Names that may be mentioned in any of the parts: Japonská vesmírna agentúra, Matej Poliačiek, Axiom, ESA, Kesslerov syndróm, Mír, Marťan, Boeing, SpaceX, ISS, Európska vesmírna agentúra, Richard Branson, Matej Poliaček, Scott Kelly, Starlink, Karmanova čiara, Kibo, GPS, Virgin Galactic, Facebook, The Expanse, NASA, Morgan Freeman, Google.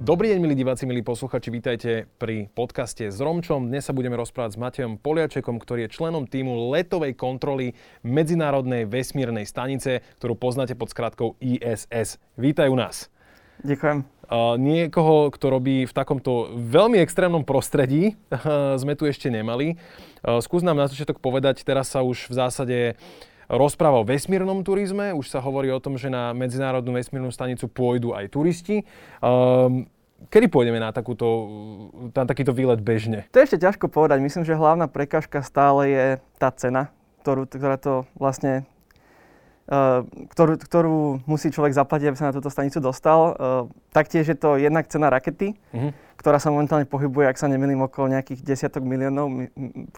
Dobrý deň, milí diváci, milí posluchači, vítajte pri podcaste s Romčom. Dnes sa budeme rozprávať s Matejom Poliačekom, ktorý je členom tímu letovej kontroly Medzinárodnej vesmírnej stanice, ktorú poznáte pod skratkou ISS. Vítaj u nás. Ďakujem. Niekoho, kto robí v takomto veľmi extrémnom prostredí, sme tu ešte nemali. Skús nám na začiatok povedať, teraz sa už v zásade rozpráva o vesmírnom turizme, už sa hovorí o tom, že na Medzinárodnú vesmírnu stanicu pôjdu aj turisti. Kedy pôjdeme na takýto výlet bežne? To je ešte ťažko povedať. Myslím, že hlavná prekážka stále je tá cena, ktorú musí človek zaplatiť, aby sa na túto stanicu dostal. Taktiež je to jednak cena rakety, ktorá sa momentálne pohybuje, ak sa nemýlim, okolo nejakých desiatok miliónov.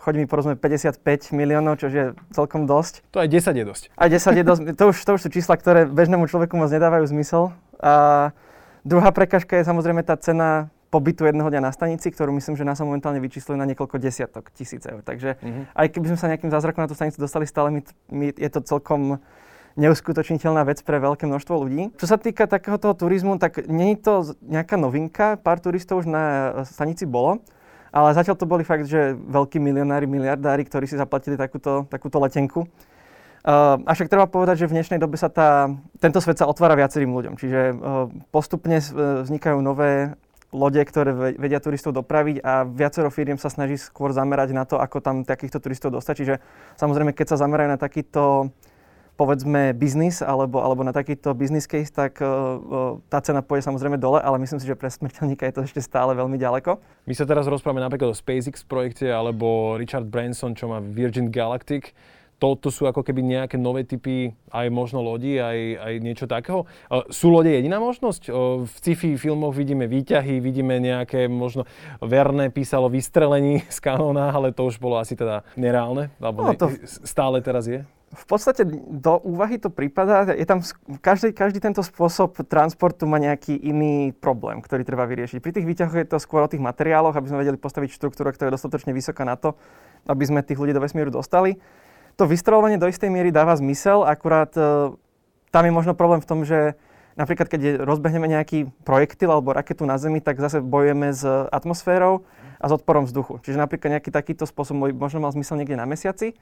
Choď mi porozumieť 55 miliónov, čo je celkom dosť. To aj 10 je dosť. Aj 10 je dosť. To už sú čísla, ktoré bežnému človeku moc nedávajú zmysel. A druhá prekažka je samozrejme tá cena pobytu jedného dňa na stanici, ktorú myslím, že NASA momentálne vyčísluje na niekoľko desiatok tisíc eur. Takže aj keby sme sa nejakým zázrakom na tú stanicu dostali, stále mi je to celkom neuskutočniteľná vec pre veľké množstvo ľudí. Čo sa týka takéhoto turizmu, tak nie je to nejaká novinka. Pár turistov už na stanici bolo, ale zatiaľ to boli fakt, že veľkí milionári, miliardári, ktorí si zaplatili takúto letenku. Avšak treba povedať, že v dnešnej dobe sa tento svet sa otvára viacerým ľuďom. Čiže postupne vznikajú nové lode, ktoré vedia turistov dopraviť a viacero firiem sa snaží skôr zamerať na to, ako tam takýchto turistov dostať. Čiže samozrejme, keď sa zamerajú na takýto povedzme biznis alebo na takýto business case, tak tá cena pôjde samozrejme dole, ale myslím si, že pre smrteľníka je to ešte stále veľmi ďaleko. My sa teraz rozprávame napríklad o SpaceX projekte alebo Richard Branson, čo má Virgin Galactic. To sú ako keby nejaké nové typy aj možno lodí, aj niečo takého. Sú lode jediná možnosť? V sci-fi filmoch vidíme výťahy, vidíme nejaké možno verné písalo vystrelení z kanóna, ale to už bolo asi teda nereálne, alebo stále teraz je? V podstate do úvahy to prípada, je tam každý tento spôsob transportu má nejaký iný problém, ktorý treba vyriešiť. Pri tých výťahoch je to skôr o tých materiáloch, aby sme vedeli postaviť štruktúru, ktorá je dostatočne vysoká na to, aby sme tých ľudí do vesmíru dostali. To vystreľovanie do istej miery dáva zmysel, akurát tam je možno problém v tom, že napríklad keď rozbehneme nejaký projektil alebo raketu na Zemi, tak zase bojujeme s atmosférou a s odporom vzduchu. Čiže napríklad nejaký takýto spôsob možno mal zmysel niekde na mesiaci,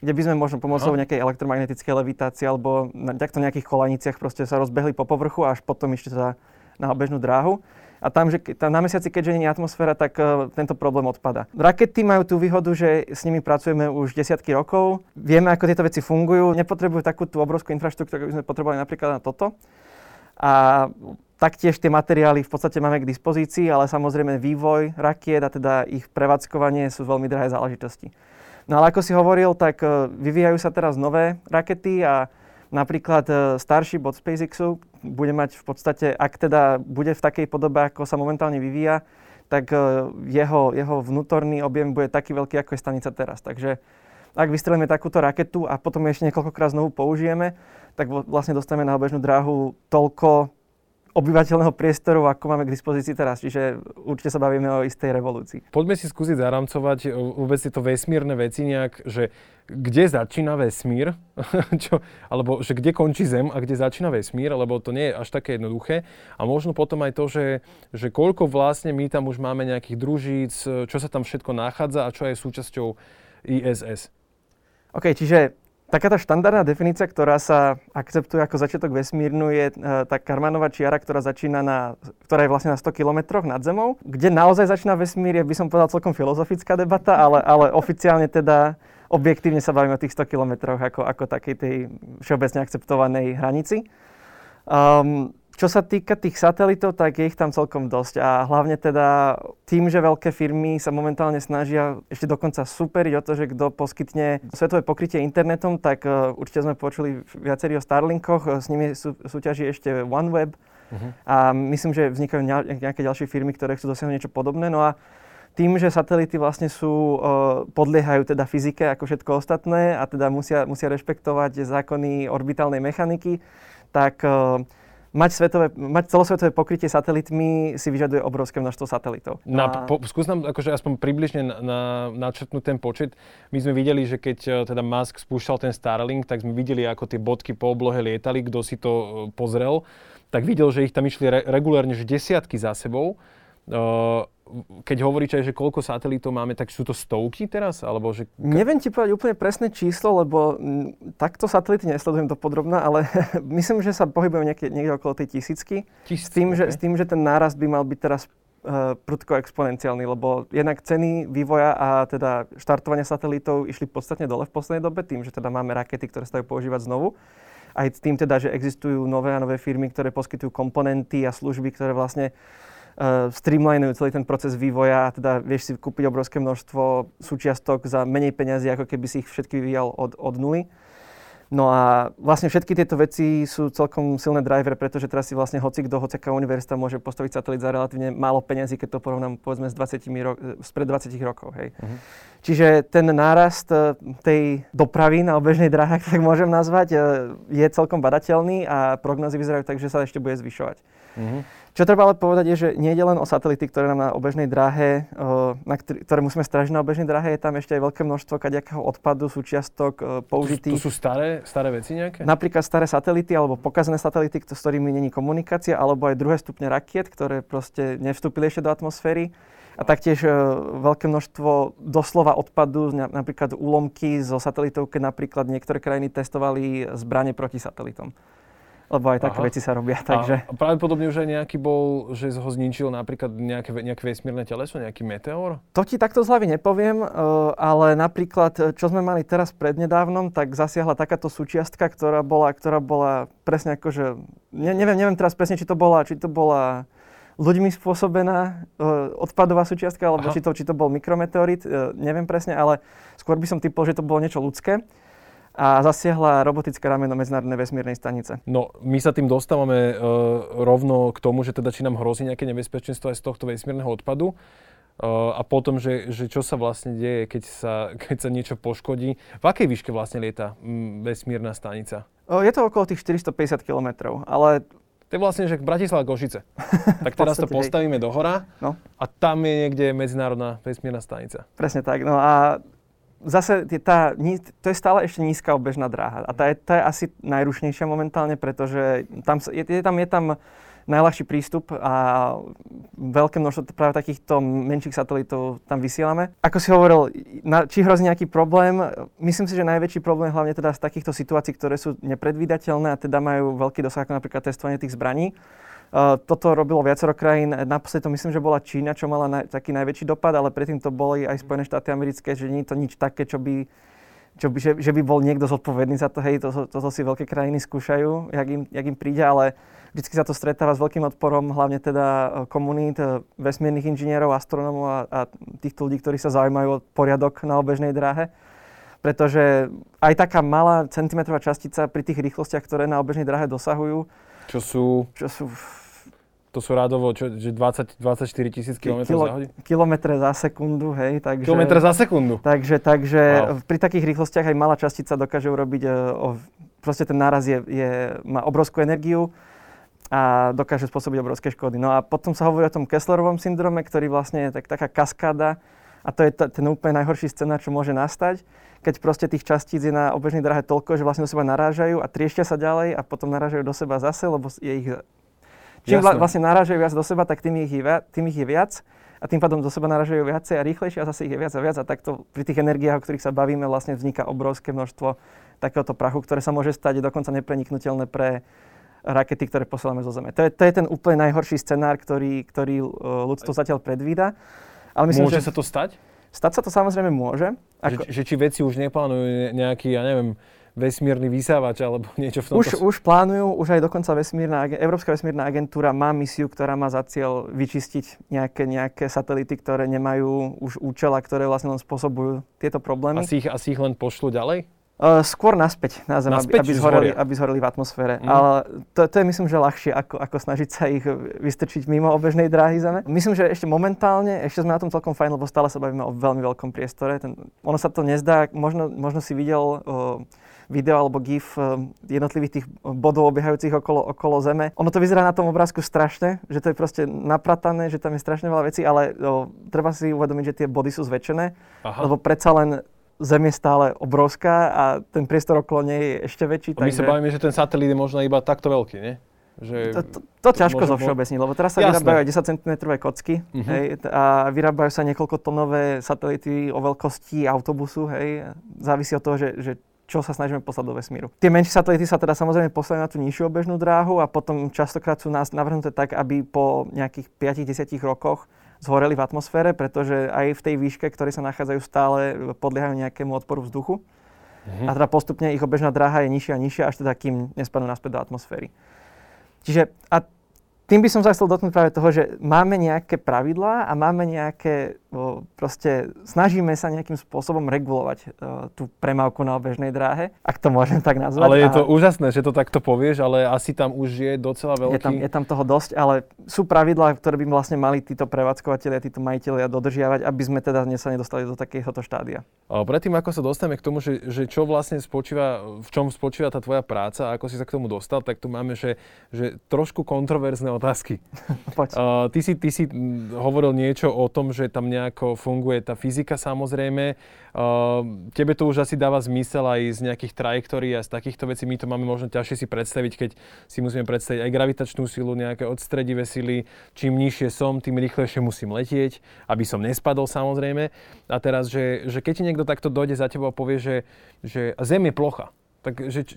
kde by sme možno pomocou nejakej elektromagnetickej levitácie alebo na takto nejakých kolaniciach proste sa rozbehli po povrchu a až potom ešte na obežnú dráhu. A tam, že na mesiaci, keďže nie je atmosféra, tak tento problém odpada. Rakety majú tú výhodu, že s nimi pracujeme už desiatky rokov. Vieme, ako tieto veci fungujú. Nepotrebujú takú tú obrovskú infraštruktúru, ktorú by sme potrebovali napríklad na toto. A taktiež tie materiály v podstate máme k dispozícii, ale samozrejme vývoj rakiet a teda ich prevádzkovanie sú veľmi drahé záležitosti. No ale ako si hovoril, tak vyvíjajú sa teraz nové rakety a napríklad Starship od SpaceXu bude mať v podstate, ak teda bude v takej podobe, ako sa momentálne vyvíja, tak jeho vnútorný objem bude taký veľký, ako je stanica teraz. Takže ak vystrelíme takúto raketu a potom ešte niekoľkokrát znovu použijeme, tak vlastne dostaneme na obežnú dráhu toľko obyvateľného priestoru, ako máme k dispozícii teraz. Čiže určite sa bavíme o istej revolúcii. Poďme si skúsiť zaramcovať vôbec tieto vesmírne veci nejak, že kde začína vesmír, alebo že kde končí Zem a kde začína vesmír, lebo to nie je až také jednoduché. A možno potom aj to, že koľko vlastne my tam už máme nejakých družíc, čo sa tam všetko nachádza a čo je súčasťou ISS. OK, čiže taká tá štandardná definícia, ktorá sa akceptuje ako začiatok vesmírnu, je tá Karmanova čiara, ktorá je vlastne na 100 kilometroch nad Zemou. Kde naozaj začína vesmír, je, by som povedal, celkom filozofická debata, ale oficiálne teda objektívne sa bavíme o tých 100 kilometroch ako takej tej všeobecne akceptovanej hranici. Čo sa týka tých satelitov, tak je ich tam celkom dosť a hlavne teda tým, že veľké firmy sa momentálne snažia ešte dokonca superiť o to, že kto poskytne svetové pokrytie internetom, tak určite sme počuli viacerí o Starlinkoch, s nimi súťaží ešte OneWeb a myslím, že vznikajú nejaké ďalšie firmy, ktoré chcú dosiahnuť niečo podobné. No a tým, že satelity vlastne podliehajú teda fyzike ako všetko ostatné a teda musia rešpektovať zákony orbitálnej mechaniky, tak mať celosvetové pokrytie satelitmi si vyžaduje obrovské množstvo satelitov. Skús nám akože aspoň približne načrtnúť ten počet. My sme videli, že keď teda Musk spúšťal ten Starlink, tak sme videli, ako tie bodky po oblohe lietali, kto si to pozrel, tak videl, že ich tam išli regulárne, že desiatky za sebou. Keď hovoríš aj, že koľko satelitov máme, tak sú to stovky teraz? Alebo že... Neviem ti povedať úplne presné číslo, lebo takto satelity nesledujem dopodrobná, ale myslím, že sa pohybujem niekde okolo tej tisícky. S tým, že ten nárast by mal byť teraz prudko exponenciálny, lebo jednak ceny vývoja a teda štartovania satelitov išli podstatne dole v poslednej dobe, tým, že teda máme rakety, ktoré sa dajú používať znovu. Aj tým teda, že existujú nové a nové firmy, ktoré poskytujú komponenty a služby, ktoré vlastne streamlinujú celý ten proces vývoja a teda vieš si kúpiť obrovské množstvo súčiastok za menej peňazí, ako keby si ich všetky vyvíjal od nuly. No a vlastne všetky tieto veci sú celkom silné driver, pretože teraz si vlastne hociaká univerzita môže postaviť satelit za relatívne málo peňazí, keď to porovnám povedzme spred 20 rokov, hej. Uh-huh. Čiže ten nárast tej dopravy na obežnej dráhe, tak môžem nazvať, je celkom badateľný a prognozy vyzerajú tak, že sa ešte bude zvyšovať. Uh-huh. Čo treba ale povedať je, že nie je len o satelity, ktoré nám na obežnej dráhe, ktoré musíme strážiť na obežnej dráhe, je tam ešte aj veľké množstvo kadejakého odpadu, súčiastok použitých. To sú staré veci nejaké? Napríklad staré satelity alebo pokazené satelity, s ktorými není komunikácia, alebo aj druhé stupne rakiet, ktoré proste nevstúpili ešte do atmosféry. A taktiež veľké množstvo doslova odpadu, napríklad úlomky zo satelitov, keď napríklad niektoré krajiny testovali zbrane proti satelitom. Lebo aj také veci sa robia, takže... A pravdepodobne už aj nejaký bol, že ho zničil napríklad nejaké vesmírne teleso, nejaký meteor? To ti takto z hlavy nepoviem, ale napríklad, čo sme mali teraz prednedávnom, tak zasiahla takáto súčiastka, ktorá bola presne akože... Neviem teraz presne, či to bola ľuďmi spôsobená odpadová súčiastka, alebo či to bol mikrometeorit, neviem presne, ale skôr by som typol, že to bolo niečo ľudské. A zasiahla robotické rameno Medzinárodnej vesmírnej stanice. No, my sa tým dostávame rovno k tomu, že teda či nám hrozí nejaké nebezpečenstvo aj z tohto vesmírneho odpadu. A potom, že čo sa vlastne deje, keď sa niečo poškodí. V akej výške vlastne lieta vesmírna stanica? Je to okolo tých 450 kilometrov, ale... To je vlastne, že Bratislava Košice. Tak teraz to postavíme do hora a tam je niekde Medzinárodná vesmírna stanica. Presne tak, no a... Zase to je stále ešte nízka obežná dráha a tá je asi najrušnejšia momentálne, pretože je tam najľahší prístup a veľké množstvo práve takýchto menších satelitov tam vysielame. Ako si hovoril, či hrozí nejaký problém, myslím si, že najväčší problém hlavne teda z takýchto situácií, ktoré sú nepredvídateľné a teda majú veľký dosah, ako napríklad testovanie tých zbraní. Toto robilo viacero krajín, naposledy to myslím, že bola Čína, čo mala taký najväčší dopad, ale predtým to boli aj Spojené štáty americké, že nie je to nič také, že by bol niekto zodpovedný za to, hej, toto si veľké krajiny skúšajú, jak im príde, ale vždycky sa to stretáva s veľkým odporom, hlavne teda komunít, vesmírnych inžinierov, astronómov a týchto ľudí, ktorí sa zaujímajú o poriadok na obežnej dráhe. Pretože aj taká malá centimetrová častica pri tých rýchlostiach, ktoré na obežnej dráhe dosahujú, Čo sú? To sú rádovo, že 24 000 km/h? Kilometre za sekundu, hej. Takže, kilometre za sekundu? Takže wow. Pri takých rýchlostiach aj malá častica dokáže urobiť, proste ten náraz má obrovskú energiu a dokáže spôsobiť obrovské škody. No a potom sa hovorí o tom Kesslerovom syndróme, ktorý vlastne je taká kaskáda. A to je ten úplne najhorší scénar, čo môže nastať, keď proste tých častíc je na obežnej dráhe toľko, že vlastne do seba narážajú a triešťia sa ďalej a potom narážajú do seba zase, lebo je ich... Čím vlastne narážajú viac do seba, tak tým ich je viac a tým pádom do seba narážajú viacej a rýchlejšie a zase ich je viac a viac a takto pri tých energiách, o ktorých sa bavíme, vlastne vzniká obrovské množstvo takéhoto prachu, ktoré sa môže stať dokonca nepreniknutelné pre rakety, ktoré posielame zo Zeme. To je ten úplne najhorší scenár, ktorý ľudstvo zatiaľ predvída. Ale myslím, môže sa to stať? Stať sa to samozrejme môže. Ako... Že či vedci už neplánujú nejaký, ja neviem, vesmírny vysávač alebo niečo v tomto... Už plánujú, už aj dokonca Európska vesmírna agentúra má misiu, ktorá má za cieľ vyčistiť nejaké satelity, ktoré nemajú už účel a ktoré vlastne len spôsobujú tieto problémy. Asi ich len pošlu ďalej? Skôr naspäť na Zem, aby zhoreli v atmosfére. Ale to je myslím, že ľahšie, ako snažiť sa ich vystrčiť mimo obežnej dráhy Zeme. Myslím, že ešte momentálne, ešte sme na tom celkom fajn, lebo stále sa bavíme o veľmi veľkom priestore. Ono sa to nezdá, možno si videl video alebo gif jednotlivých tých bodov obiehajúcich okolo Zeme. Ono to vyzerá na tom obrázku strašne, že to je proste napratané, že tam je strašne veľa vecí, ale treba si uvedomiť, že tie body sú zväčšené, lebo predsa len Zem je stále obrovská a ten priestor okolo nej je ešte väčší. My sa bavíme, že ten satelít je možno iba takto veľký, nie? Že to ťažko zovšeobecniť, lebo teraz sa vyrábajú 10 cm kocky, hej, a vyrábajú sa niekoľkotonové satelity o veľkosti autobusu, hej, závisí od toho, že čo sa snažíme poslať do vesmíru. Tie menšie satelity sa teda samozrejme poslajú na tú nižšiu obežnú dráhu a potom častokrát sú nás navrhnuté tak, aby po nejakých 5-10 rokoch zhoreli v atmosfére, pretože aj v tej výške, ktoré sa nachádzajú, stále podliehajú nejakému odporu vzduchu. A teda postupne ich obežná dráha je nižšia a nižšia, až teda kým nespadnú naspäť do atmosféry. Čiže a tým by som sa chcel dotknúť práve toho, že máme nejaké pravidlá a máme nejaké, proste snažíme sa nejakým spôsobom regulovať tú premávku na obežnej dráhe, ak to môžem tak nazvať. Ale je to úžasné, že to takto povieš, ale asi tam už je docela veľký... Je tam toho dosť, ale sú pravidlá, ktoré by vlastne mali títo prevádzkovateľi a títo majitelia dodržiavať, aby sme teda sa nedostali do takéhoto štádia. A predtým, ako sa dostaneme k tomu, že čo vlastne spočíva, v čom spočíva tá tvoja práca a ako si sa k tomu dostal, tak tu máme, že trošku kontroverzné otázky. Ty si hovoril niečo o tom, že tam nejako funguje tá fyzika, samozrejme. Tebe to už asi dáva zmysel aj z nejakých trajektórií a z takýchto vecí. My to máme možno ťažšie si predstaviť, keď si musíme predstaviť aj gravitačnú silu, nejaké odstredivé sily. Čím nižšie som, tým rýchlejšie musím letieť, aby som nespadol, samozrejme. A teraz, že keď ti niekto takto dojde za tebou a povie, že Zem je plocha. Takže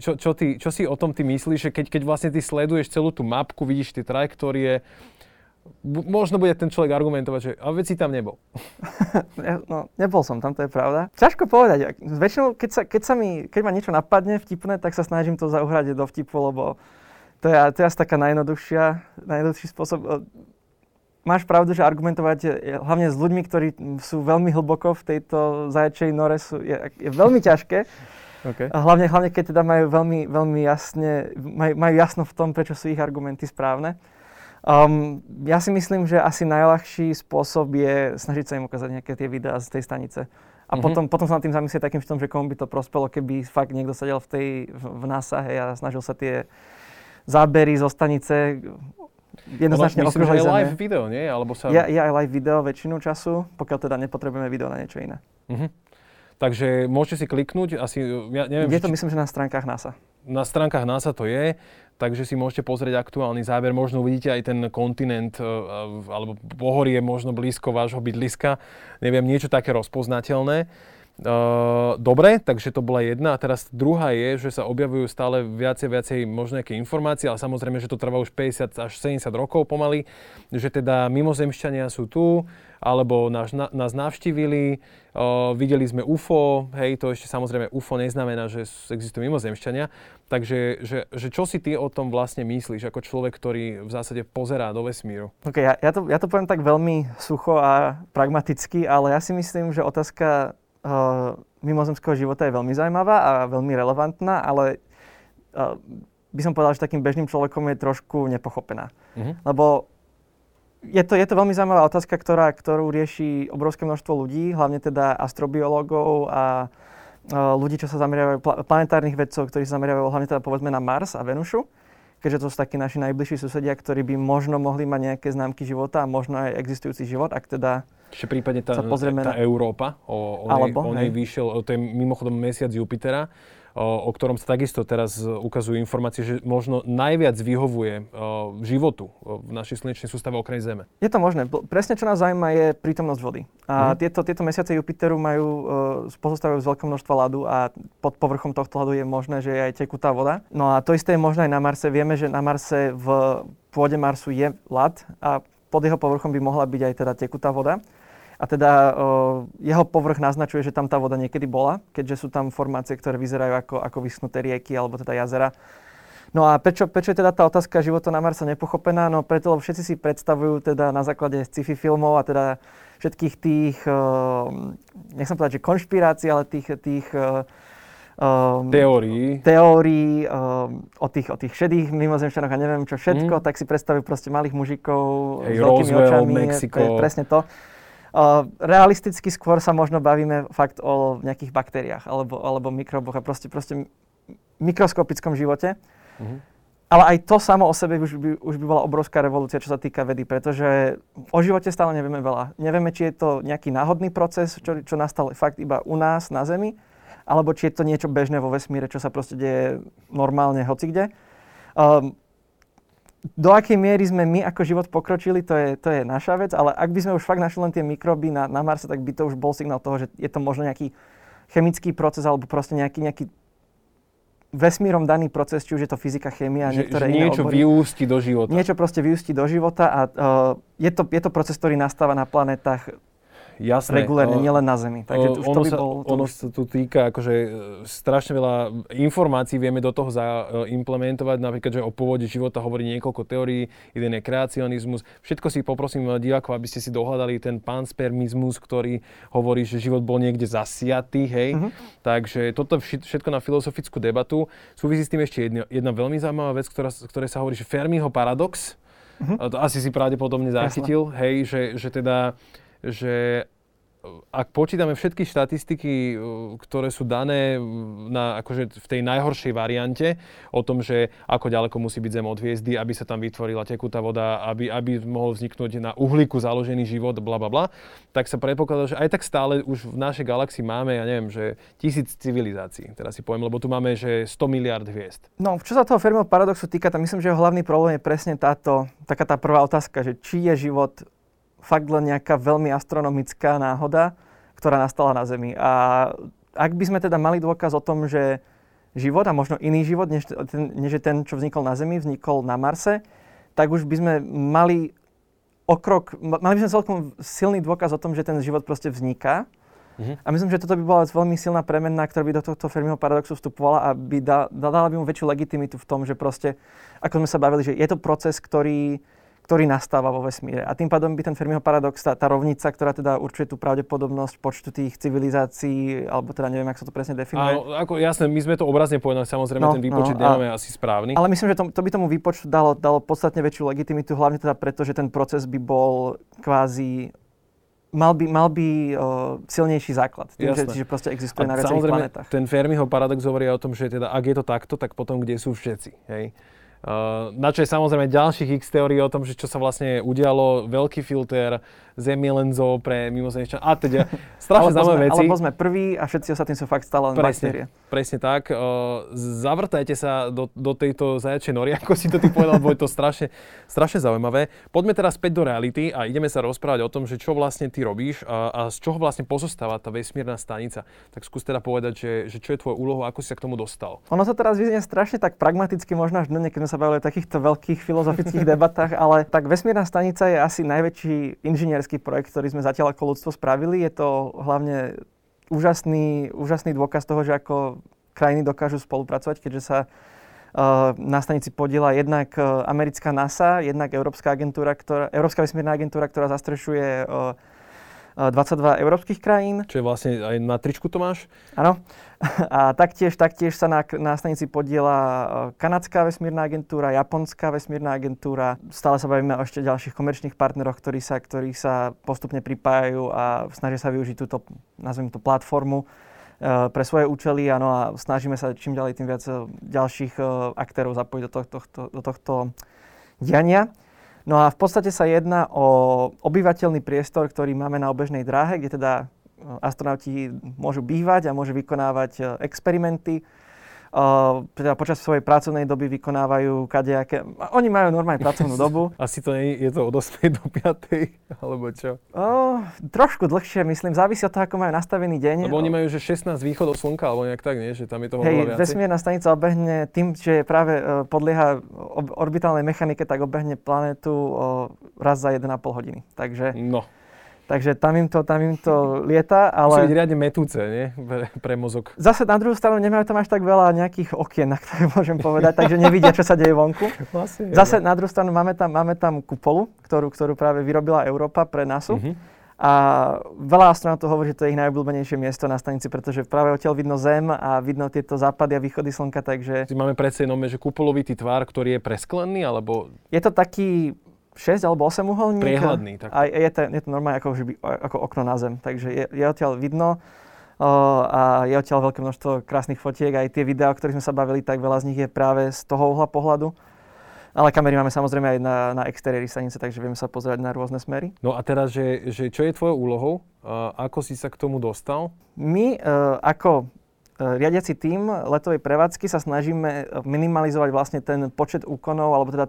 čo si o tom ty myslíš, že keď vlastne ty sleduješ celú tú mapku, vidíš tie trajektórie, možno bude ten človek argumentovať, že a veď si tam nebol. No, nebol som tam, to je pravda. Ťažko povedať. Väčšinou, keď ma niečo napadne vtipné, tak sa snažím to zauhradiť do vtipu, lebo to je asi taká najjednoduchší spôsob. Máš pravdu, že argumentovať hlavne s ľuďmi, ktorí sú veľmi hlboko v tejto zajačej nore, je veľmi ťažké. Okay. A hlavne, keď teda majú veľmi jasne, majú jasno v tom, prečo sú ich argumenty správne. Ja si myslím, že asi najľahší spôsob je snažiť sa im ukázať nejaké tie videá z tej stanice. A potom sa nad tým zamyslieť takým štom, že komu by to prospelo, keby fakt niekto sedel v NASA, hej, a snažil sa tie zábery zo stanice jednoznačne okružovať Zeme. Myslím, že aj live video, nie? Alebo sa... Je aj live video väčšinu času, pokiaľ teda nepotrebujeme video na niečo iné. Takže môžete si kliknúť, asi, ja neviem... Je to, myslím, že na stránkach NASA. Na stránkach NASA to je, takže si môžete pozrieť aktuálny záber. Možno uvidíte aj ten kontinent, alebo pohorie možno blízko vášho bydliska. Neviem, niečo také rozpoznateľné. Dobre, takže to bola jedna a teraz druhá je, že sa objavujú stále viacej možno nejaké informácie, ale samozrejme, že to trvá už 50 až 70 rokov pomaly, že teda mimozemšťania sú tu, alebo nás navštívili, videli sme UFO, hej, to ešte samozrejme UFO neznamená, že existujú mimozemšťania, takže že čo si ty o tom vlastne myslíš, ako človek, ktorý v zásade pozerá do vesmíru? Ok, ja to poviem tak veľmi sucho a pragmaticky, ale ja si myslím, že otázka mimozemského života je veľmi zaujímavá a veľmi relevantná, ale by som povedal, že takým bežným človekom je trošku nepochopená. Lebo je to veľmi zaujímavá otázka, ktorú rieši obrovské množstvo ľudí, hlavne teda astrobiológov a ľudí, čo sa zameriavajú, planetárnych vedcov, ktorí sa zameriavajú hlavne teda povedzme na Mars a Venušu, keďže to sú takí naši najbližší susedia, ktorí by možno mohli mať nejaké známky života a možno aj existujúci život, ak teda... Čiže prípadne tá Európa, o nej vyšiel, to je mimochodom mesiac Jupitera, o ktorom sa takisto teraz ukazujú informácie, že možno najviac vyhovuje životu v našej slnečnej sústave okrem Zeme. Je to možné. Presne čo nás zaujíma je prítomnosť vody. A tieto mesiace Jupiteru majú pozostávajú z veľkého množstva ľadu a pod povrchom tohto ľadu je možné, že je aj tekutá voda. No a to isté je možné aj na Marse. Vieme, že na Marse v pôde Marsu je ľad a pod jeho povrchom by mohla byť aj teda tekutá voda. A teda jeho povrch naznačuje, že tam tá voda niekedy bola, keďže sú tam formácie, ktoré vyzerajú ako vyschnuté rieky alebo teda jazera. No a prečo je teda tá otázka života na Marse nepochopená? No preto, lebo všetci si predstavujú teda na základe sci-fi filmov a teda všetkých tých, nechcem povedať, že konšpirácií, ale tých teórií o tých šedých mimozemšťanoch a neviem čo všetko, tak si predstavujú proste malých mužikov s veľkými očami, Mexiko. Presne to. Realisticky skôr sa možno bavíme fakt o nejakých baktériách alebo mikroboch a proste mikroskopickom živote. Ale aj to samo o sebe už by bola obrovská revolúcia, čo sa týka vedy, pretože o živote stále nevieme veľa. Nevieme, či je to nejaký náhodný proces, čo nastal fakt iba u nás na Zemi, alebo či je to niečo bežné vo vesmíre, čo sa proste deje normálne hocikde. Do akej miery sme my ako život pokročili, to je naša vec, ale ak by sme už fakt našli len tie mikroby na Marse, tak by to už bol signál toho, že je to možno nejaký chemický proces, alebo proste nejaký vesmírom daný proces, či už je to fyzika, chémia, niektoré iné niečo obory. Vyústi do života. Niečo proste vyústi do života a je to proces, ktorý nastáva na planetách regulárne, nielen na Zemi. Takže už sa tu týka akože strašne veľa informácií vieme do toho zaimplementovať, napríklad, že o pôvode života hovorí niekoľko teórií, jeden je kreacionizmus. Všetko si poprosím divákov, aby ste si dohľadali ten panspermizmus, ktorý hovorí, že život bol niekde zasiatý, hej. Takže toto všetko na filozofickú debatu. Súvisí s tým ešte jedna veľmi zaujímavá vec, ktoré sa hovorí, že Fermiho paradox. To asi si pravdepodobne zachytil, hej, že ak počítame všetky štatistiky, ktoré sú dané akože v tej najhoršej variante, o tom, že ako ďaleko musí byť Zem od hviezdy, aby sa tam vytvorila tekutá voda, aby mohol vzniknúť na uhlíku založený život, blablabla, tak sa predpokladá, že aj tak stále už v našej galaxii máme, ja neviem, že 1000 civilizácií, teraz si poviem, lebo tu máme, že 100 miliard hviezd. No, čo sa toho Fermiho paradoxu týka, tam myslím, že hlavný problém je presne taká tá prvá otázka, že či je život fakt len nejaká veľmi astronomická náhoda, ktorá nastala na Zemi. A ak by sme teda mali dôkaz o tom, že život, a možno iný život, než ten, čo vznikol na Zemi, vznikol na Marse, tak už by sme mali celkom silný dôkaz o tom, že ten život proste vzniká. A myslím, že toto by bola veľmi silná premenná, ktorá by do tohto Fermiho paradoxu vstupovala a by dala by mu väčšiu legitimitu v tom, že proste, ako sme sa bavili, že je to proces, ktorý nastáva vo vesmíre. A tým pádom by ten Fermiho paradox, tá rovnica, ktorá teda určuje tú pravdepodobnosť počtu tých civilizácií, alebo teda neviem, ako sa to presne definuje. Áno, ako jasné, my sme to obrazne povedali, samozrejme ten výpočet nemáme asi správny. Ale myslím, že to by tomu výpočtu dalo podstatne väčšiu legitimitu, hlavne teda preto, že ten proces by bol kvázi mal by silnejší základ, tým, že proste existuje na viacerých planetách. Ten Fermiho paradox hovorí o tom, že teda ak je to takto, tak potom kde sú všetci, hej? Na čo je samozrejme ďalších x teórií o tom, že čo sa vlastne udialo, veľký filter, Zem je len zoo pre mimozemšťan a teda strašne zaujímavé veci. Alebo sme prví a všetci ostatní sú fakt stále len baktérie. Presne tak. Zavrtajte sa do tejto zajačej nory, ako si to ty povedal, bo je to strašne zaujímavé. Poďme teraz späť do reality a ideme sa rozprávať o tom, že čo vlastne ty robíš a z čoho vlastne pozostáva tá vesmírna stanica. Tak skús teda povedať, že čo je tvojou úlohou, ako si sa k tomu dostal. Ono sa teraz vyznie strašne tak pragmaticky, možno až sa bavili o takýchto veľkých filozofických debatách, ale tak vesmírna stanica je asi najväčší inžinierský projekt, ktorý sme zatiaľ ako ľudstvo spravili. Je to hlavne úžasný dôkaz toho, že ako krajiny dokážu spolupracovať, keďže sa na stanici podieľa jednak americká NASA, jednak Európska vesmírna agentúra, ktorá zastrešuje 22 európskych krajín. Čo je vlastne aj na tričku to máš? Áno. A taktiež sa na stanici podieľa Kanadská vesmírna agentúra, Japonská vesmírna agentúra. Stále sa bavíme o ešte ďalších komerčných partneroch, ktorí sa postupne pripájajú a snažia sa využiť túto, nazvem to, platformu pre svoje účely. Áno, a snažíme sa čím ďalej tým viac ďalších aktérov zapojiť do tohto diania. No a v podstate sa jedná o obyvateľný priestor, ktorý máme na obežnej dráhe, kde teda astronauti môžu bývať a môžu vykonávať experimenty. Teda počas svojej pracovnej doby vykonávajú kadejaké. Oni majú normálne pracovnú dobu. Asi to nie je to od 8 do 5, alebo čo? Trošku dlhšie, myslím. Závisí od toho, ako majú nastavený deň. Lebo oni majú, že 16 východov slnka, alebo nejak tak, nie? Že tam je toho veľa viacej. Vesmírna stanica obehne tým, že práve podlieha orbitálnej mechanike, tak obehne planetu raz za 1,5 hodiny. Takže... No. Takže tam im to lieta, ale... Musí byť riadne metúce, nie? Pre mozog. Zase na druhú stranu nemajú tam až tak veľa nejakých okien, na ktoré môžem povedať, takže nevidia, čo sa deje vonku. Vlastne, zase na druhú stranu máme tam kupolu, ktorú práve vyrobila Európa pre NASA. A veľa astronautov hovorí, že to je ich najobľúbenejšie miesto na stanici, pretože práve odtiaľ vidno Zem a vidno tieto západy a východy slnka, takže... Máme predsa jenom, že kupolovitý tvar, ktorý je presklený, alebo... Je to taký... 6 alebo 8 uholník. Priehľadný. Tak. A je to normálne ako okno na Zem, takže je odtiaľ vidno. a je odtiaľ veľké množstvo krásnych fotiek. Aj tie videá, o ktorých sme sa bavili, tak veľa z nich je práve z toho uhla pohľadu. Ale kamery máme samozrejme aj na exteriéri stanice, takže vieme sa pozerať na rôzne smery. No a teraz, že čo je tvojou úlohou? Ako si sa k tomu dostal? My ako riadiaci tím letovej prevádzky sa snažíme minimalizovať vlastne ten počet úkonov, alebo teda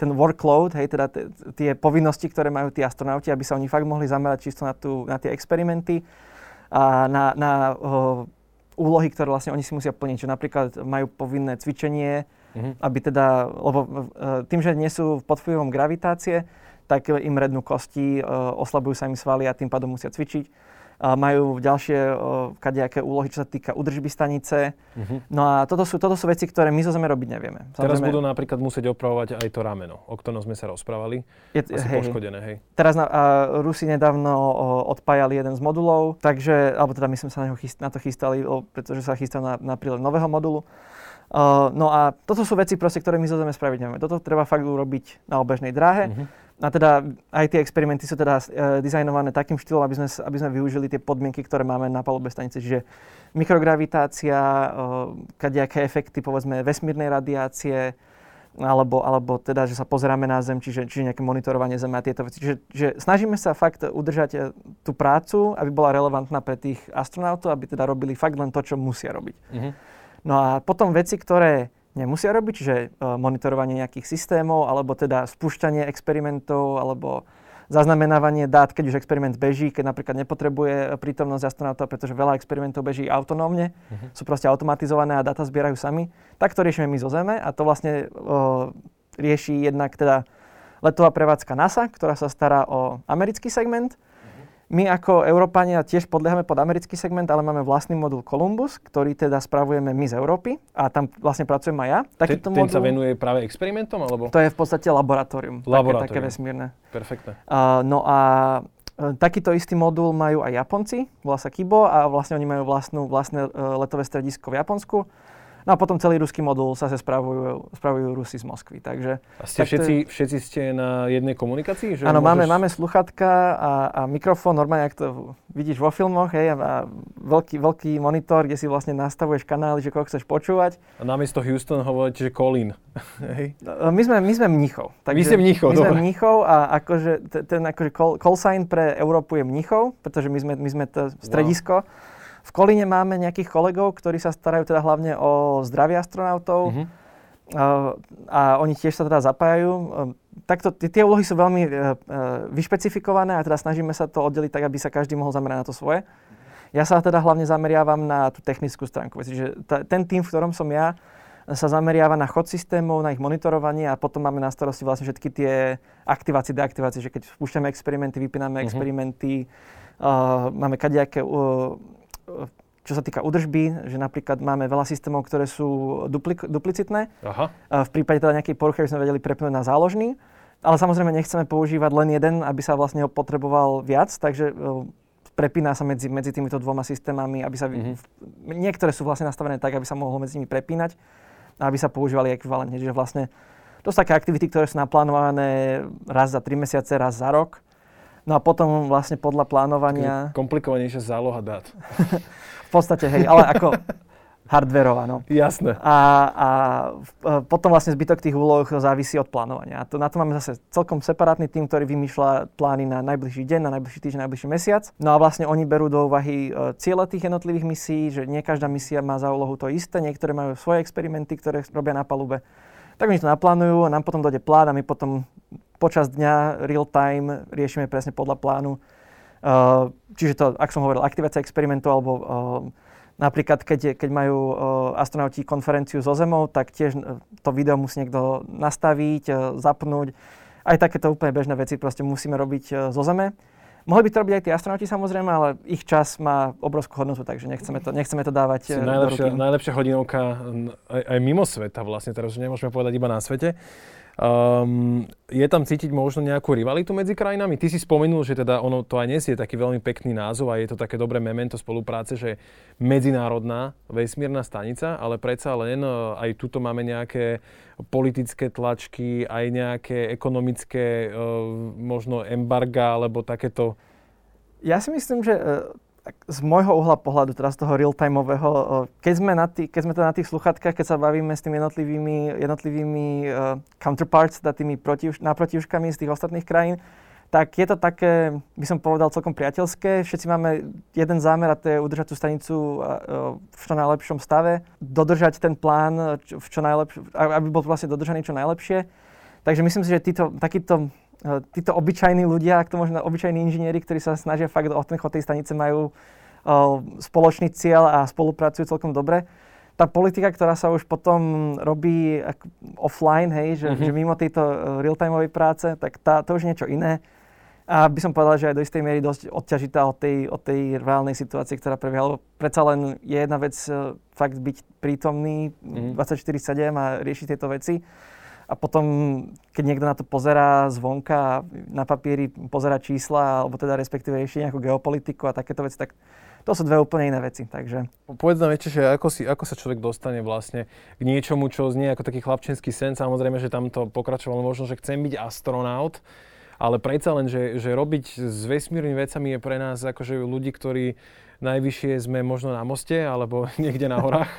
ten workload, hej, teda tie povinnosti, ktoré majú tí astronauti, aby sa oni fakt mohli zamerať čisto na tie experimenty a na úlohy, ktoré vlastne oni si musia plniť. Že napríklad majú povinné cvičenie, aby teda, lebo tým, že nie sú pod vplyvom gravitácie, tak im rednú kosti, oslabujú sa im svaly a tým pádom musia cvičiť. Majú ďalšie kadejaké úlohy, čo sa týka údržby stanice. No a toto sú veci, ktoré my zo Zeme robiť nevieme. Samozrejme, teraz budú napríklad musieť opravovať aj to rameno, o ktorom sme sa rozprávali. Asi poškodené, hej. Teraz Rusi nedávno odpájali jeden z modulov, takže, alebo teda my sme sa na to chystali, pretože sa chystal na prílev nového modulu. No a toto sú veci, proste, ktoré my zo Zeme spraviť nevieme. Toto treba fakt urobiť na obežnej dráhe. A teda aj tie experimenty sú teda dizajnované takým štýlom, aby sme využili tie podmienky, ktoré máme na palube stanice. Čiže mikrogravitácia, kadejaké efekty, povedzme, vesmírnej radiácie, alebo teda, že sa pozeráme na Zem, čiže nejaké monitorovanie Zeme a tieto veci. Čiže snažíme sa fakt udržať tú prácu, aby bola relevantná pre tých astronautov, aby teda robili fakt len to, čo musia robiť. No a potom veci, ktoré nemusia robiť, že monitorovanie nejakých systémov, alebo teda spúšťanie experimentov, alebo zaznamenávanie dát, keď už experiment beží, keď napríklad nepotrebuje prítomnosť astronauta, pretože veľa experimentov beží autonómne, sú proste automatizované a dáta zbierajú sami. Tak to riešime my zo Zeme a to vlastne rieši jednak teda letová prevádzka NASA, ktorá sa stará o americký segment. My ako Európania tiež podliehame pod americký segment, ale máme vlastný modul Columbus, ktorý teda spravujeme my z Európy a tam vlastne pracujem aj ja. Takýto modul, ten sa venuje práve experimentom, alebo? To je v podstate laboratórium. Také vesmírne. Perfektné. No a takýto istý modul majú aj Japonci, volá sa Kibo a vlastne oni majú vlastné letové stredisko v Japonsku. No a potom celý ruský modul sa spravujú Rusi z Moskvy, takže... A ste všetci ste na jednej komunikácii? Áno, máme sluchatka a mikrofón, normálne, ak to vidíš vo filmoch, hej, a veľký monitor, kde si vlastne nastavuješ kanály, že koho chceš počúvať. A namiesto Houston hovoríte, že Colin, hej? My sme Mníchov. Vy ste Mníchov, dobre. My sme Mníchov a akože ten call sign pre Európu je Mníchov, pretože my sme to stredisko. Wow. V Kolíne máme nejakých kolegov, ktorí sa starajú teda hlavne o zdravie astronautov a oni tiež sa teda zapájajú. Takto tie úlohy sú veľmi vyšpecifikované a teda snažíme sa to oddeliť tak, aby sa každý mohol zamerať na to svoje. Ja sa teda hlavne zameriavam na tú technickú stránku. Čiže ten tým, v ktorom som ja, sa zameriava na chod systémov, na ich monitorovanie a potom máme na starosti vlastne všetky tie aktivácie, deaktivácie, že keď spúšťame experimenty, vypíname experimenty, máme kadejaké... Čo sa týka údržby, že napríklad máme veľa systémov, ktoré sú duplicitné. Aha. V prípade teda nejakej poruchy by sme vedeli prepnúť na záložný, ale samozrejme nechceme používať len jeden, aby sa vlastne ho potreboval viac, takže prepína sa medzi týmito dvoma systémami, aby sa niektoré sú vlastne nastavené tak, aby sa mohlo medzi nimi prepínať a aby sa používali ekvivalentne. Čiže vlastne to sú také aktivity, ktoré sú naplánované raz za 3 mesiace, raz za rok. No a potom vlastne podľa plánovania... Komplikovanejšia záloha dát. V podstate, hej, ale ako hardwareová, no. Jasné. A potom vlastne zbytok tých úloh závisí od plánovania. A na to máme zase celkom separátny tým, ktorý vymýšľa plány na najbližší deň, na najbližší týždeň, na najbližší mesiac. No a vlastne oni berú do úvahy ciele tých jednotlivých misií, že nie každá misia má za úlohu to isté, niektoré majú svoje experimenty, ktoré robia na palube. Tak oni to naplánujú, nám potom dojde plán a my potom... Počas dňa, real time, riešime presne podľa plánu. Čiže to, ak som hovoril, aktivácia experimentu, alebo napríklad, keď majú astronauti konferenciu so Zemou, tak tiež to video musí niekto nastaviť, zapnúť. Aj takéto úplne bežné veci proste musíme robiť zo Zeme. Mohli by to robiť aj tí astronauti samozrejme, ale ich čas má obrovskú hodnotu, takže nechceme to dávať do ruky. Najlepšia hodinovka aj mimo sveta vlastne, teraz už nemôžeme povedať iba na svete. Je tam cítiť možno nejakú rivalitu medzi krajinami? Ty si spomenul, že teda ono to aj nesie taký veľmi pekný názov a je to také dobré memento spolupráce, že medzinárodná vesmírna stanica, ale predsa len aj tuto máme nejaké politické tlačky, aj nejaké ekonomické možno embarga alebo takéto. Ja si myslím, že z môjho uhla pohľadu, teraz toho real-timeového, keď sme na tých sluchatkách, keď sa bavíme s tými jednotlivými counterparts, tými náprotivškami z tých ostatných krajín, tak je to také, by som povedal, celkom priateľské. Všetci máme jeden zámer a to je udržať tú stanicu v čo najlepšom stave, dodržať ten plán, aby bol vlastne dodržaný čo najlepšie. Takže myslím si, že títo obyčajní ľudia, ak to možno obyčajní inžinieri, ktorí sa snažia fakt o ten chod tej stanice, majú spoločný cieľ a spolupracujú celkom dobre. Tá politika, ktorá sa už potom robí offline, hej, že mimo tejto real-timeovej práce, tak to už je niečo iné. A by som povedal, že aj do istej miery dosť odťažitá od tej reálnej situácie, ktorá prebieha. Lebo predsa len je jedna vec fakt byť prítomný 24/7 a riešiť tieto veci. A potom, keď niekto na to pozerá zvonka, na papieri pozerá čísla, alebo teda respektíve ešte nejakú geopolitiku a takéto veci, tak to sú dve úplne iné veci, takže. Povedz nám ešte, že ako sa človek dostane vlastne k niečomu, čo znie ako taký chlapčenský sen. Samozrejme, že tam to pokračovalo možno, že chcem byť astronaut, ale predsa len, že robiť s vesmírnymi vecami je pre nás akože ľudí, ktorí najvyššie sme možno na moste, alebo niekde na horách.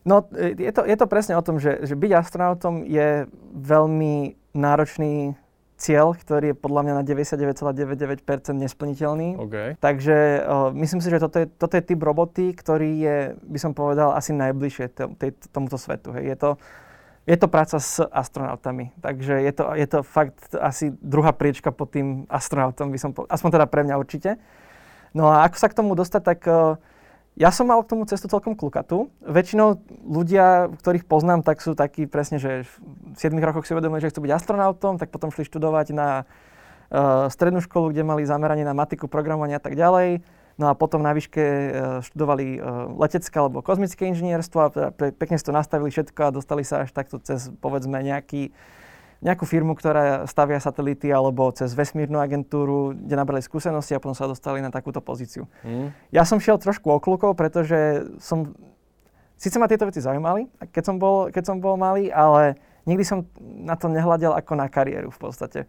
No, je to presne o tom, že byť astronautom je veľmi náročný cieľ, ktorý je podľa mňa na 99,99% nesplniteľný. Okay. Takže myslím si, že toto je typ roboty, ktorý je, by som povedal, asi najbližšie tomuto svetu. Hej. Je to práca s astronautami, takže je to fakt asi druhá priečka pod tým astronautom, by som povedal, aspoň teda pre mňa určite. No a ako sa k tomu dostať, tak... Ja som mal k tomu cestu celkom klukatú. Väčšinou ľudia, ktorých poznám, tak sú takí presne, že v 7 rokoch si uvedomili, že chcú byť astronautom, tak potom šli študovať na strednú školu, kde mali zameranie na matiku, programovanie a tak ďalej. No a potom na výške študovali letecké alebo kozmické inžinierstvo a teda pekne si to nastavili všetko a dostali sa až takto cez, povedzme, nejakú firmu, ktorá stavia satelity, alebo cez vesmírnu agentúru, kde nabrali skúsenosti a potom sa dostali na takúto pozíciu. Ja som šiel trošku okľukou, pretože som... Sice ma tieto veci zaujímali, keď som bol malý, ale nikdy som na to nehľadel ako na kariéru v podstate.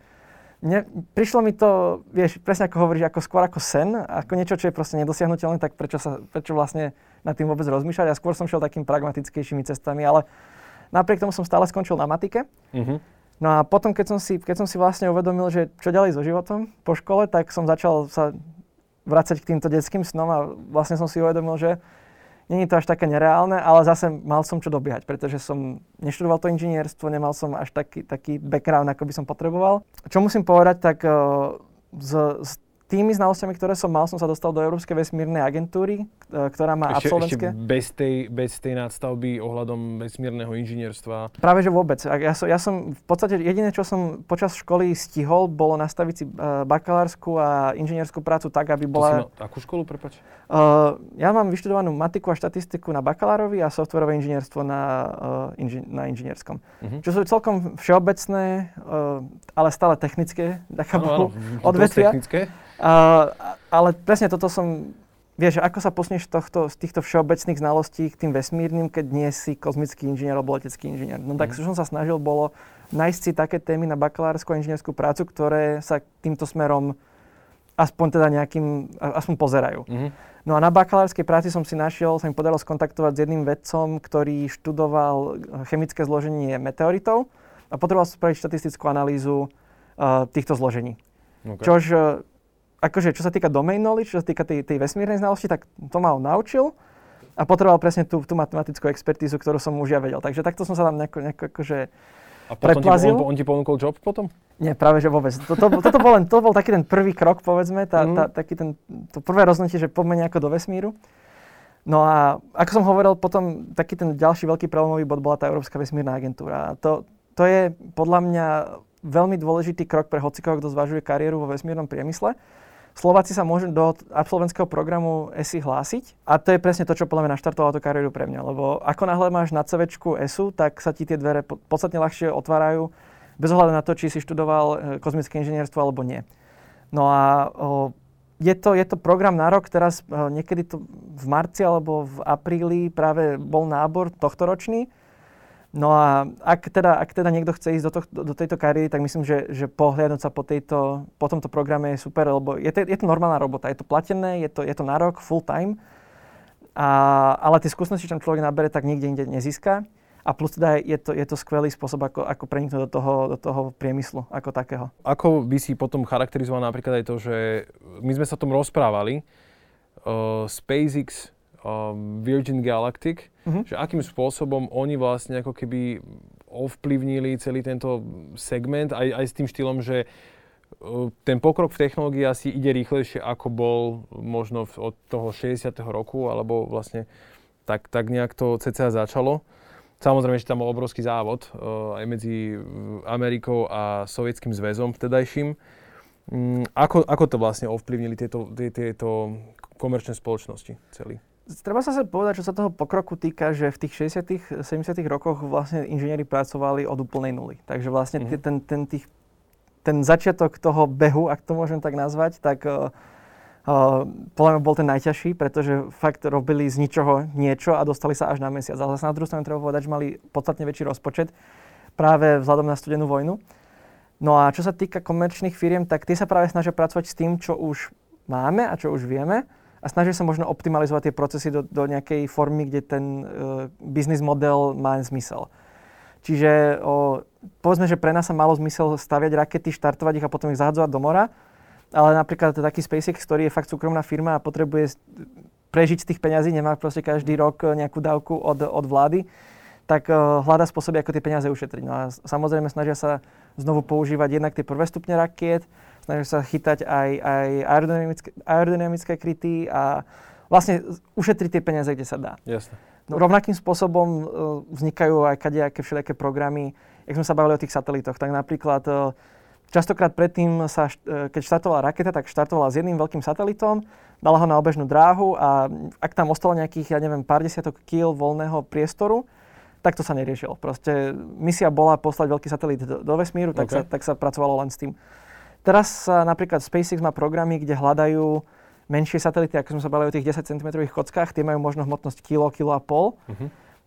Prišlo mi to, vieš, presne ako hovoríš, ako skôr ako sen, ako niečo, čo je proste nedosiahnuteľné, tak prečo vlastne nad tým vôbec rozmýšľať? Ja skôr som šiel takým pragmatickejšími cestami, ale napriek tomu som stále skončil na matike. No a potom, keď som si vlastne uvedomil, že čo ďalej so životom po škole, tak som začal sa vracať k týmto detským snom a vlastne som si uvedomil, že nie je to až také nereálne, ale zase mal som čo dobiehať, pretože som neštudoval to inžinierstvo, nemal som až taký background, ako by som potreboval. Čo musím povedať, tak s tými znalosťami, ktoré som mal, som sa dostal do Európskej vesmírnej agentúry, ktorá má absolventské... Ešte bez tej nadstavby ohľadom vesmírneho inžinierstva. Práve že vôbec. Ja som v podstate jediné, čo som počas školy stihol, bolo nastaviť si bakalársku a inžinierskú prácu tak, aby bola... To si mal akú školu, prepáč? Ja mám vyštudovanú matiku a štatistiku na bakalárovi a softverové inžinierstvo na inžinierskom. Čo sú celkom všeobecné, ale stále technické, taká bolo odvetvia. Ale presne toto som, vieš, ako sa posunieš z týchto všeobecných znalostí k tým vesmírnym, keď nie si kozmický inžinier alebo letecký inžinier. No tak som sa snažil bolo nájsť si také témy na bakalárskú a inžinierskú prácu, ktoré sa týmto smerom aspoň pozerajú. No a na bakalárskej práci sa mi podarilo skontaktovať s jedným vedcom, ktorý študoval chemické zloženie meteoritov a potreboval spraviť štatistickú analýzu týchto zložení. Okay. Čož... Akože, čo sa týka domain knowledge, čo sa týka tej vesmírnej znalosti, tak to ma on naučil a potreboval presne tú matematickú expertízu, ktorú som už ja vedel. Takže takto som sa tam nejako A potom on ti ponúkol job potom? Nie, práve že vôbec. To bol taký ten prvý krok, povedzme, to prvé rozhodnutie, že poďme nejako do vesmíru. No a ako som hovoril, potom taký ten ďalší veľký prelomový bod bola tá Európska vesmírna agentúra. To je podľa mňa veľmi dôležitý krok pre hocikoho, kto zvažuje kariéru vo vesmírnom priemysle. Slováci sa môžu do absolventského programu ESI hlásiť a to je presne to, čo podľa mňa naštartovalo tú kariéru pre mňa, lebo ako náhle máš na CVčku ESU, tak sa ti tie dvere podstatne ľahšie otvárajú bez ohľadu na to, či si študoval kozmické inžinierstvo alebo nie. No a je to program na rok, teraz niekedy to v marci alebo v apríli práve bol nábor tohtoročný. No a ak teda niekto chce ísť do tejto kariéry, tak myslím, že pohľadnúť sa po tomto programe je super, lebo je to normálna robota, je to platené, je to na rok, full time, ale tie skúsenosti, čo tam človek nabere, tak nikde inde nezíska. A plus teda je to skvelý spôsob, ako preniknúť do toho priemyslu ako takého. Ako by si potom charakterizoval napríklad aj to, že my sme sa o tom rozprávali, SpaceX, Virgin Galactic, že akým spôsobom oni vlastne ako keby ovplyvnili celý tento segment, aj s tým štýlom, že ten pokrok v technológii asi ide rýchlejšie, ako bol možno od toho 60. roku, alebo vlastne tak nejak to cca začalo. Samozrejme, že tam bol obrovský závod aj medzi Amerikou a Sovietským zväzom vtedajším. Ako to vlastne ovplyvnili tieto komerčné spoločnosti celý? Treba sa povedať, čo sa toho pokroku týka, že v tých 60. 70. rokoch vlastne inžinieri pracovali od úplnej nuly. Takže vlastne ten začiatok toho behu, ak to môžem tak nazvať, tak podľa mňa bol ten najťažší, pretože fakt robili z ničoho niečo a dostali sa až na mesiac. Ale na druhú stranu treba povedať, že mali podstatne väčší rozpočet práve vzhľadom na studenú vojnu. No a čo sa týka komerčných firiem, tak tie sa práve snažia pracovať s tým, čo už máme a čo už vieme a snažia sa možno optimalizovať tie procesy do nejakej formy, kde ten biznis model má zmysel. Čiže povedzme, že pre nás sa malo zmysel staviať rakety, štartovať ich a potom ich zahadzovať do mora. Ale napríklad taký SpaceX, ktorý je fakt súkromná firma a potrebuje prežiť z tých peňazí, nemá proste každý rok nejakú dávku od vlády, tak hľadá spôsoby, ako tie peniaze ušetriť. No a samozrejme snažia sa znovu používať jednak tie prvé stupne rakiet, snažia sa chytať aj aerodynamické kryty a vlastne ušetriť tie peniaze, kde sa dá. Jasne. No, rovnakým spôsobom vznikajú aj kadejaké všelijaké programy. Jak sme sa bavili o tých satelitoch, tak napríklad častokrát predtým, keď štartovala raketa, tak štartovala s jedným veľkým satelitom, dala ho na obežnú dráhu a ak tam ostalo nejakých, pár desiatok kíl voľného priestoru, tak to sa neriešilo. Proste misia bola poslať veľký satelit do vesmíru, tak sa pracovalo len s tým. Teraz napríklad SpaceX má programy, kde hľadajú menšie satelity, ako sme sa bavili o tých 10 cm kockách, tie majú možno hmotnosť kilo a pol.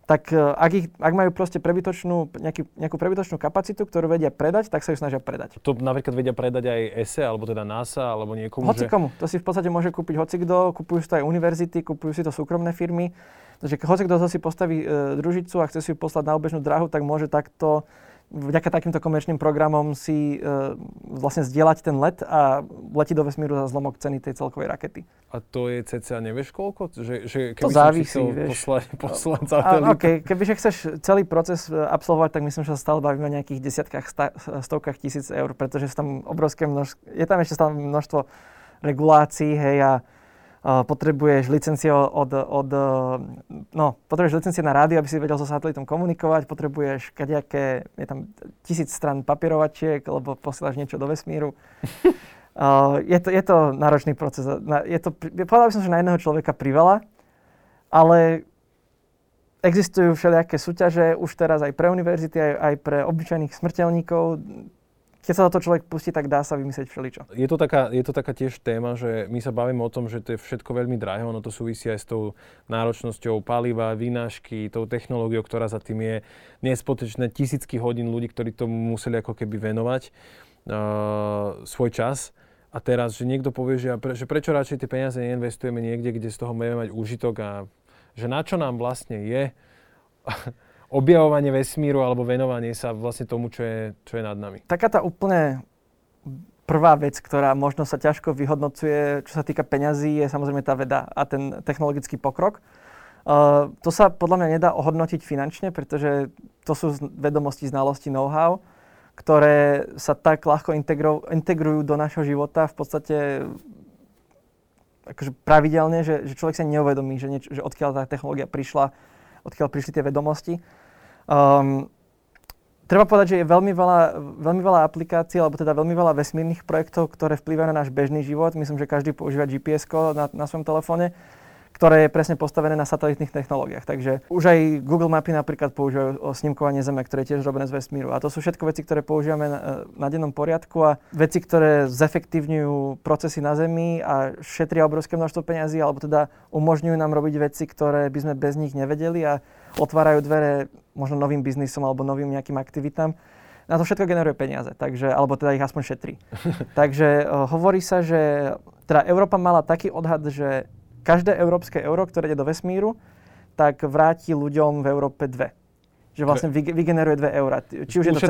Tak ak majú proste nejakú prebytočnú kapacitu, ktorú vedia predať, tak sa ju snažia predať. To napríklad vedia predať aj ESA, alebo teda NASA, alebo niekomu, hocikomu. To si v podstate môže kúpiť hocikdo, kupujú si to aj univerzity, kupujú si to súkromné firmy. Takže hocikdo si postaví družicu a chce si ju poslať na obežnú dráhu, tak môže takto, vďaka takýmto komerčným programom si vlastne zdieľať ten let a letí do vesmíru za zlomok ceny tej celkovej rakety. A to je cca nevieš koľko? Keby to závisí, vieš. Poslať satelita. Okay. Kebyže chceš celý proces absolvovať, tak myslím, že sa stále bavíme o nejakých desiatkách, stovkách tisíc eur, pretože je tam ešte stále množstvo regulácií, hej, a potrebuješ licencie na rádio, aby si vedel so satelitom komunikovať, potrebuješ kadejaké, je tam 1000 strán papierovačiek, lebo posielaš niečo do vesmíru. Je to náročný proces. Povedal by som, že na jedného človeka priveľa, ale existujú všelijaké súťaže, už teraz aj pre univerzity, aj pre obyčajných smrteľníkov. Keď sa do toho človek pustí, tak dá sa vymyslieť všeličo. Je to taká tiež téma, že my sa bavíme o tom, že to je všetko veľmi drahé, ono to súvisí aj s tou náročnosťou paliva, výnášky, tou technológiou, ktorá za tým je nespočetné tisícky hodín ľudí, ktorí tomu museli ako keby venovať svoj čas. A teraz, že niekto povie, že prečo radšej tie peniaze neinvestujeme niekde, kde z toho budeme mať úžitok a že na čo nám vlastne je objavovanie vesmíru alebo venovanie sa vlastne tomu, čo je nad nami. Taká tá úplne prvá vec, ktorá možno sa ťažko vyhodnocuje, čo sa týka peňazí, je samozrejme tá veda a ten technologický pokrok. To sa podľa mňa nedá ohodnotiť finančne, pretože to sú vedomosti, znalosti, know-how, ktoré sa tak ľahko integrujú do našho života v podstate akože pravidelne, že človek sa neuvedomí, že odkiaľ tá technológia prišla, odkiaľ prišli tie vedomosti. Treba povedať, že je veľmi veľa aplikácií, alebo teda veľmi veľa vesmírnych projektov, ktoré vplývajú na náš bežný život. Myslím, že každý používa GPS-ko na svojom telefóne, ktoré je presne postavené na satelitných technológiách. Takže už aj Google mapy napríklad používajú o snímkovanie Zeme, ktoré je tiež robené z vesmíru. A to sú všetko veci, ktoré používame na dennom poriadku a veci, ktoré zefektívňujú procesy na Zemi a šetria obrovské množstvo peňazí, alebo teda umožňujú nám robiť veci, ktoré by sme bez nich nevedeli a otvárajú dvere možno novým biznisom alebo novým nejakým aktivitám. Na to všetko generuje peniaze, takže, alebo teda ich aspoň šetrí. Takže hovorí sa, že teda Európa mala taký odhad, že každé európske euro, ktoré ide do vesmíru, tak vráti ľuďom v Európe 2. Že vlastne vygeneruje 2 eurá. Či už je to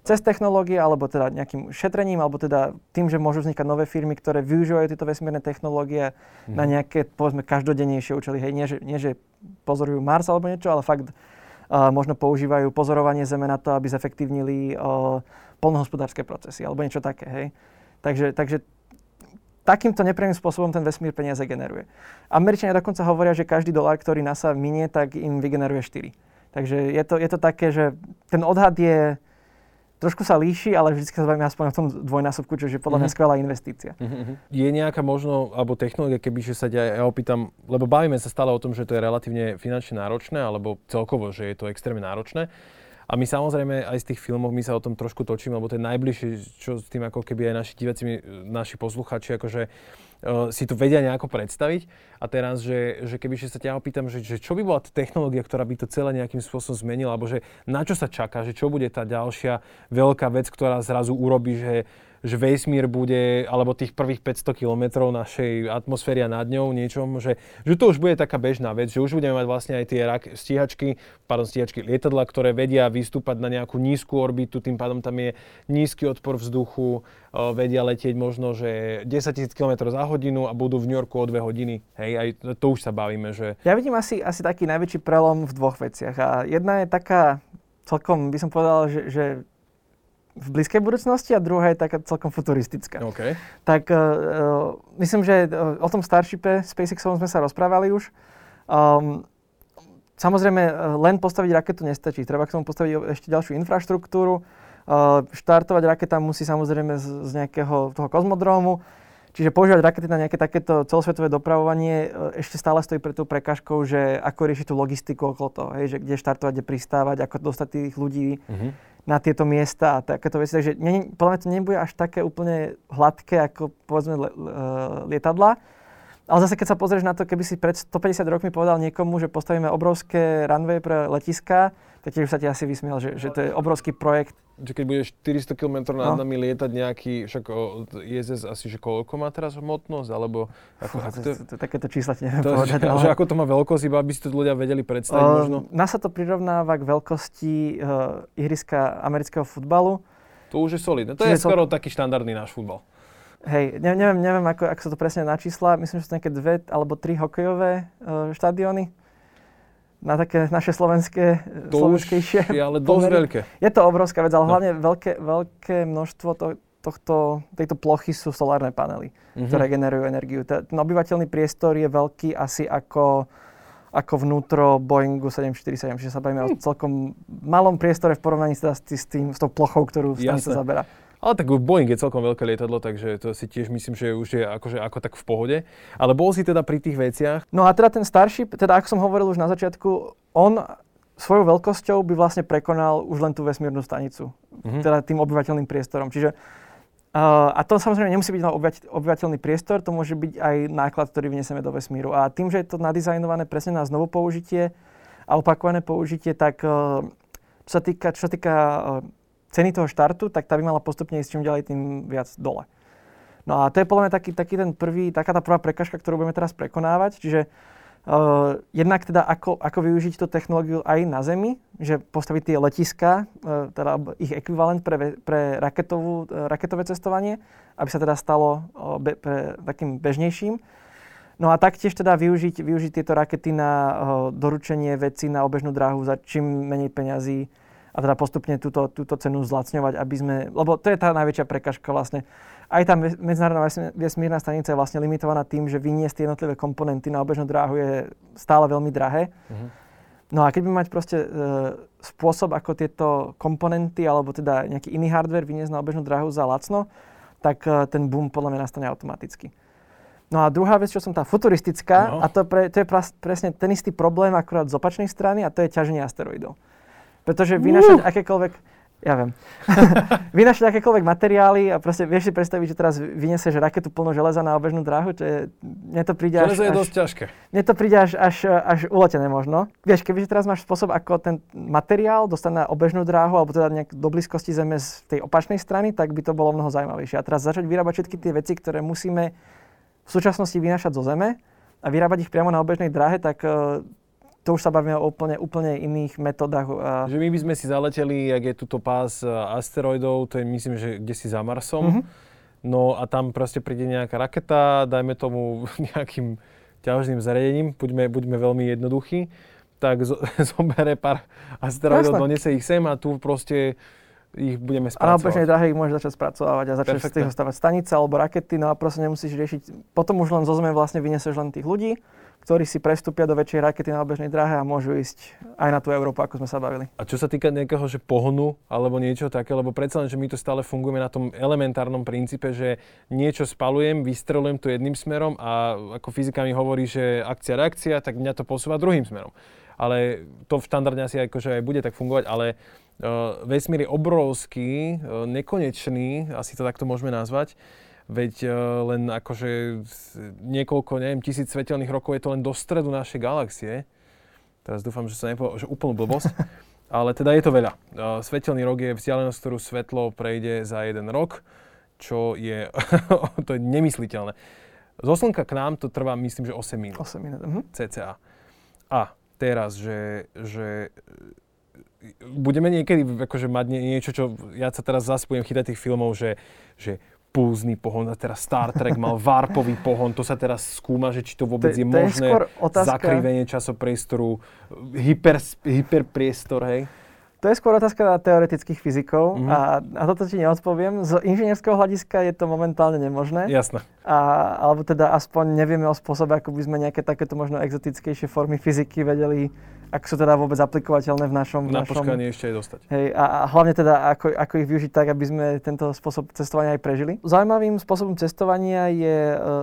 cez technológie, alebo teda nejakým šetrením, alebo teda tým, že môžu vznikať nové firmy, ktoré využívajú tieto vesmírne technológie na nejaké, povedzme, každodennejšie účely. Hej, nie že pozorujú Mars alebo niečo, ale fakt... možno používajú pozorovanie Zeme na to, aby zefektívnili poľnohospodárske procesy, alebo niečo také, hej. Takže takýmto nepriamym spôsobom ten vesmír peniaze generuje. Američania dokonca hovoria, že každý dolár, ktorý NASA minie, tak im vygeneruje 4. Takže je to také, že ten odhad je, trošku sa líši, ale vždy sa bavíme aspoň o tom dvojnásobku, čo je podľa mňa skvelá investícia. Je nejaká možno, alebo technológia, kebyže sa ja opýtam, lebo bavíme sa stále o tom, že to je relatívne finančne náročné, alebo celkovo, že je to extrémne náročné. A my samozrejme aj z tých filmov, my sa o tom trošku točíme, lebo to je najbližšie, čo s tým ako keby aj naši diváci, naši posluchači, akože si to vedia nejako predstaviť. A teraz, že kebyže sa ťa opýtam, že čo by bola tá technológia, ktorá by to celé nejakým spôsobom zmenila, alebo že na čo sa čaká, že čo bude tá ďalšia veľká vec, ktorá zrazu urobí, že vesmír bude, alebo tých prvých 500 kilometrov našej atmosféry a nad ňou niečom, že to už bude taká bežná vec, že už budeme mať vlastne aj tie stíhačky, lietadla, ktoré vedia vystúpať na nejakú nízku orbitu, tým pádom tam je nízky odpor vzduchu, vedia letieť možno, že 10 000 km za hodinu a budú v New Yorku o 2 hodiny. Hej, aj to už sa bavíme, že... Ja vidím asi taký najväčší prelom v dvoch veciach a jedna je taká, celkom by som povedal, že v blízkej budúcnosti a druhá je taká celkom futuristická. Okay. Tak myslím, že o tom Starshipe SpaceXovom sme sa rozprávali už. Samozrejme, len postaviť raketu nestačí. Treba k tomu postaviť ešte ďalšiu infraštruktúru. Štartovať raketa musí samozrejme z nejakého toho kozmodrómu. Čiže používať rakety na nejaké takéto celosvetové dopravovanie ešte stále stojí pred tou prekážkou, že ako riešiť tú logistiku okolo toho, hej, že kde štartovať, kde pristávať, ako dostať tých ľudí na tieto miesta a takéto veci. Takže podľa mňa to nebude až také úplne hladké ako povedzme lietadlá. Ale zase keď sa pozrieš na to, keby si pred 150 rokmi povedal niekomu, že postavíme obrovské runway pre letiská, tak tiež sa ti asi vysmiel, že to je obrovský projekt. Že keď budeš 400 km nad nami lietať nejaký, však ISS asi, že koľko má teraz hmotnosť, alebo... Takéto čísla ti neviem povedať. Že ako to má veľkosť, iba aby si to ľudia vedeli predstaviť možno? NASA to prirovnáva k veľkosti ihriska amerického futbalu. To už je solidné. To je skoro taký štandardný náš futbal. Hej, neviem ako sa to presne načísla, myslím, že sú to nejaké 2 alebo 3 hokejové štadióny na také naše slovenské, slovenskejšie. To už je ale dosť veľké. Je to obrovská vec, ale hlavne veľké množstvo tejto plochy sú solárne panely, ktoré generujú energiu. Ten obyvateľný priestor je veľký asi ako vnútro Boeingu 747, čiže sa bavíme o celkom malom priestore v porovnaní teda s tou plochou, ktorú tam sa zaberá. Ale tak Boeing je celkom veľké lietadlo, takže to si tiež myslím, že už je ako tak v pohode. Ale bol si teda pri tých veciach? No a teda ten Starship, teda ako som hovoril už na začiatku, on svojou veľkosťou by vlastne prekonal už len tú vesmírnu stanicu. Teda tým obyvateľným priestorom. Čiže, a to samozrejme nemusí byť obyvateľný priestor, to môže byť aj náklad, ktorý vyniesieme do vesmíru. A tým, že je to nadizajnované presne na znovu použitie a opakované použitie, tak čo sa týka ceny toho štartu, tak tá by mala postupne ísť čím ďalej tým viac dole. No a to je podľa mňa taká tá prvá prekažka, ktorú budeme teraz prekonávať. Čiže jednak teda ako využiť tú technológiu aj na Zemi, že postaviť tie letiská, teda ich ekvivalent pre raketové cestovanie, aby sa teda stalo takým bežnejším. No a taktiež teda využiť tieto rakety na doručenie vecí na obežnú dráhu za čím menej peňazí, a teda postupne túto cenu zlacňovať, aby sme... Lebo to je tá najväčšia prekažka vlastne. Aj tá medzinárodná vesmírna stanica je vlastne limitovaná tým, že vyniesť tie jednotlivé komponenty na obežnú dráhu je stále veľmi drahé. No a keď by mať proste spôsob, ako tieto komponenty, alebo teda nejaký iný hardware vyniesť na obežnú dráhu za lacno, tak ten boom podľa mňa nastane automaticky. No a druhá vec, čo som tá futuristická, a to je presne ten istý problém, akurát z opačnej strany, a to je ťaženie asteroidov. Pretože vynášať akékoľvek Ja viem. Vynašli akékoľvek materiály a proste vieš si predstaviť, že teraz vyniesieš raketu plnú železa na obežnú dráhu? Čo je, mne to príde železo až... je dosť ťažké. Mne to príde až uletené možno. Vieš, kebyže teraz máš spôsob, ako ten materiál dostane na obežnú dráhu, alebo teda nejak do blízkosti Zeme z tej opačnej strany, tak by to bolo mnoho zaujímavejšie. A teraz začať vyrábať všetky tie veci, ktoré musíme v súčasnosti vynášať zo Zeme a vyrábať ich priamo na obežnej dráhe, tak... To už sa bavíme o úplne iných metodách. Že my by sme si zaleteli, ak je tuto pás asteroidov, to je myslím, že kdesi za Marsom. Mm-hmm. No a tam proste príde nejaká raketa, dajme tomu nejakým ťažným zariadením, buďme veľmi jednoduchí, tak zobere pár asteroidov, donesie ich sem a tu proste ich budeme spracovať. A na obežnej dráhe ich môžeš začať spracovať a začať z toho stavať stanice alebo rakety, no a proste nemusíš riešiť. Potom už len zo Zeme vlastne vyniesieš len tých ľudí, ktorí si prestúpia do väčšej rakety na obežnej dráhe a môžu ísť aj na tú Európu, ako sme sa bavili. A čo sa týka nejakého, že pohonu alebo niečo také, lebo predsa len, že my to stále fungujeme na tom elementárnom princípe, že niečo spalujem, vystrelujem to jedným smerom a ako fyzika mi hovorí, že akcia, reakcia, tak mňa to posúva druhým smerom. Ale to v štandardne asi akože aj bude tak fungovať, ale vesmír je obrovský, nekonečný, asi to takto môžeme nazvať. Veď len akože niekoľko, neviem, 1000 svetelných rokov je to len do stredu našej galaxie. Teraz dúfam, že sa nepovedal, že úplnú blbosť. Ale teda je to veľa. Svetelný rok je vzdialenosť, ktorú svetlo prejde za jeden rok, čo je, to je nemysliteľné. Zo Slnka k nám to trvá, myslím, že 8 minút. 8 minút, CCA. A teraz, že budeme niekedy akože mať niečo, čo ja sa teraz zase budem chytať tých filmov, že pulzný pohon, a teraz Star Trek mal varpový pohon, to sa teraz skúma, že či to vôbec je možné, zakrivenie časopriestoru, hyperpriestor, hej? To je skôr otázka na teoretických fyzikov a toto ti neodpoviem. Z inžinierského hľadiska je to momentálne nemožné. Jasné. Alebo teda aspoň nevieme o spôsobe, ako by sme nejaké takéto možno exotickejšie formy fyziky vedeli, ak sú teda vôbec aplikovateľné v našom... Na počkanie ešte aj dostať. Hej, a hlavne teda, ako ich využiť tak, aby sme tento spôsob cestovania aj prežili. Zaujímavým spôsobom cestovania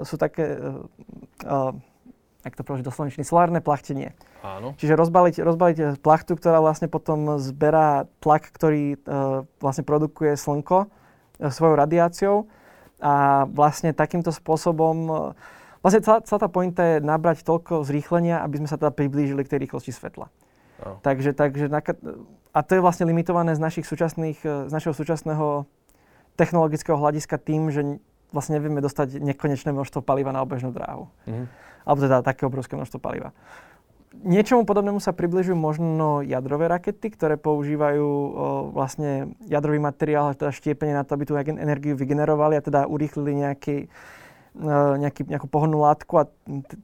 sú také, ak to preložiť do slovenčiny, solárne plachtenie. Áno. Čiže rozbaliť plachtu, ktorá vlastne potom zberá tlak, ktorý vlastne produkuje Slnko svojou radiáciou. A vlastne takýmto spôsobom... Vlastne celá tá pointa je nabrať toľko zrýchlenia, aby sme sa teda priblížili k tej rýchlosti svetla. Oh. Takže a to je vlastne limitované z našeho súčasného technologického hľadiska tým, že vlastne nevieme dostať nekonečné množstvo paliva na obežnú dráhu. Mm-hmm. Alebo teda také obrovské množstvo paliva. Niečomu podobnému sa približujú možno jadrové rakety, ktoré používajú vlastne jadrový materiál, teda štiepenie na to, aby tú energiu vygenerovali a teda urýchlili nejakú pohonnú látku a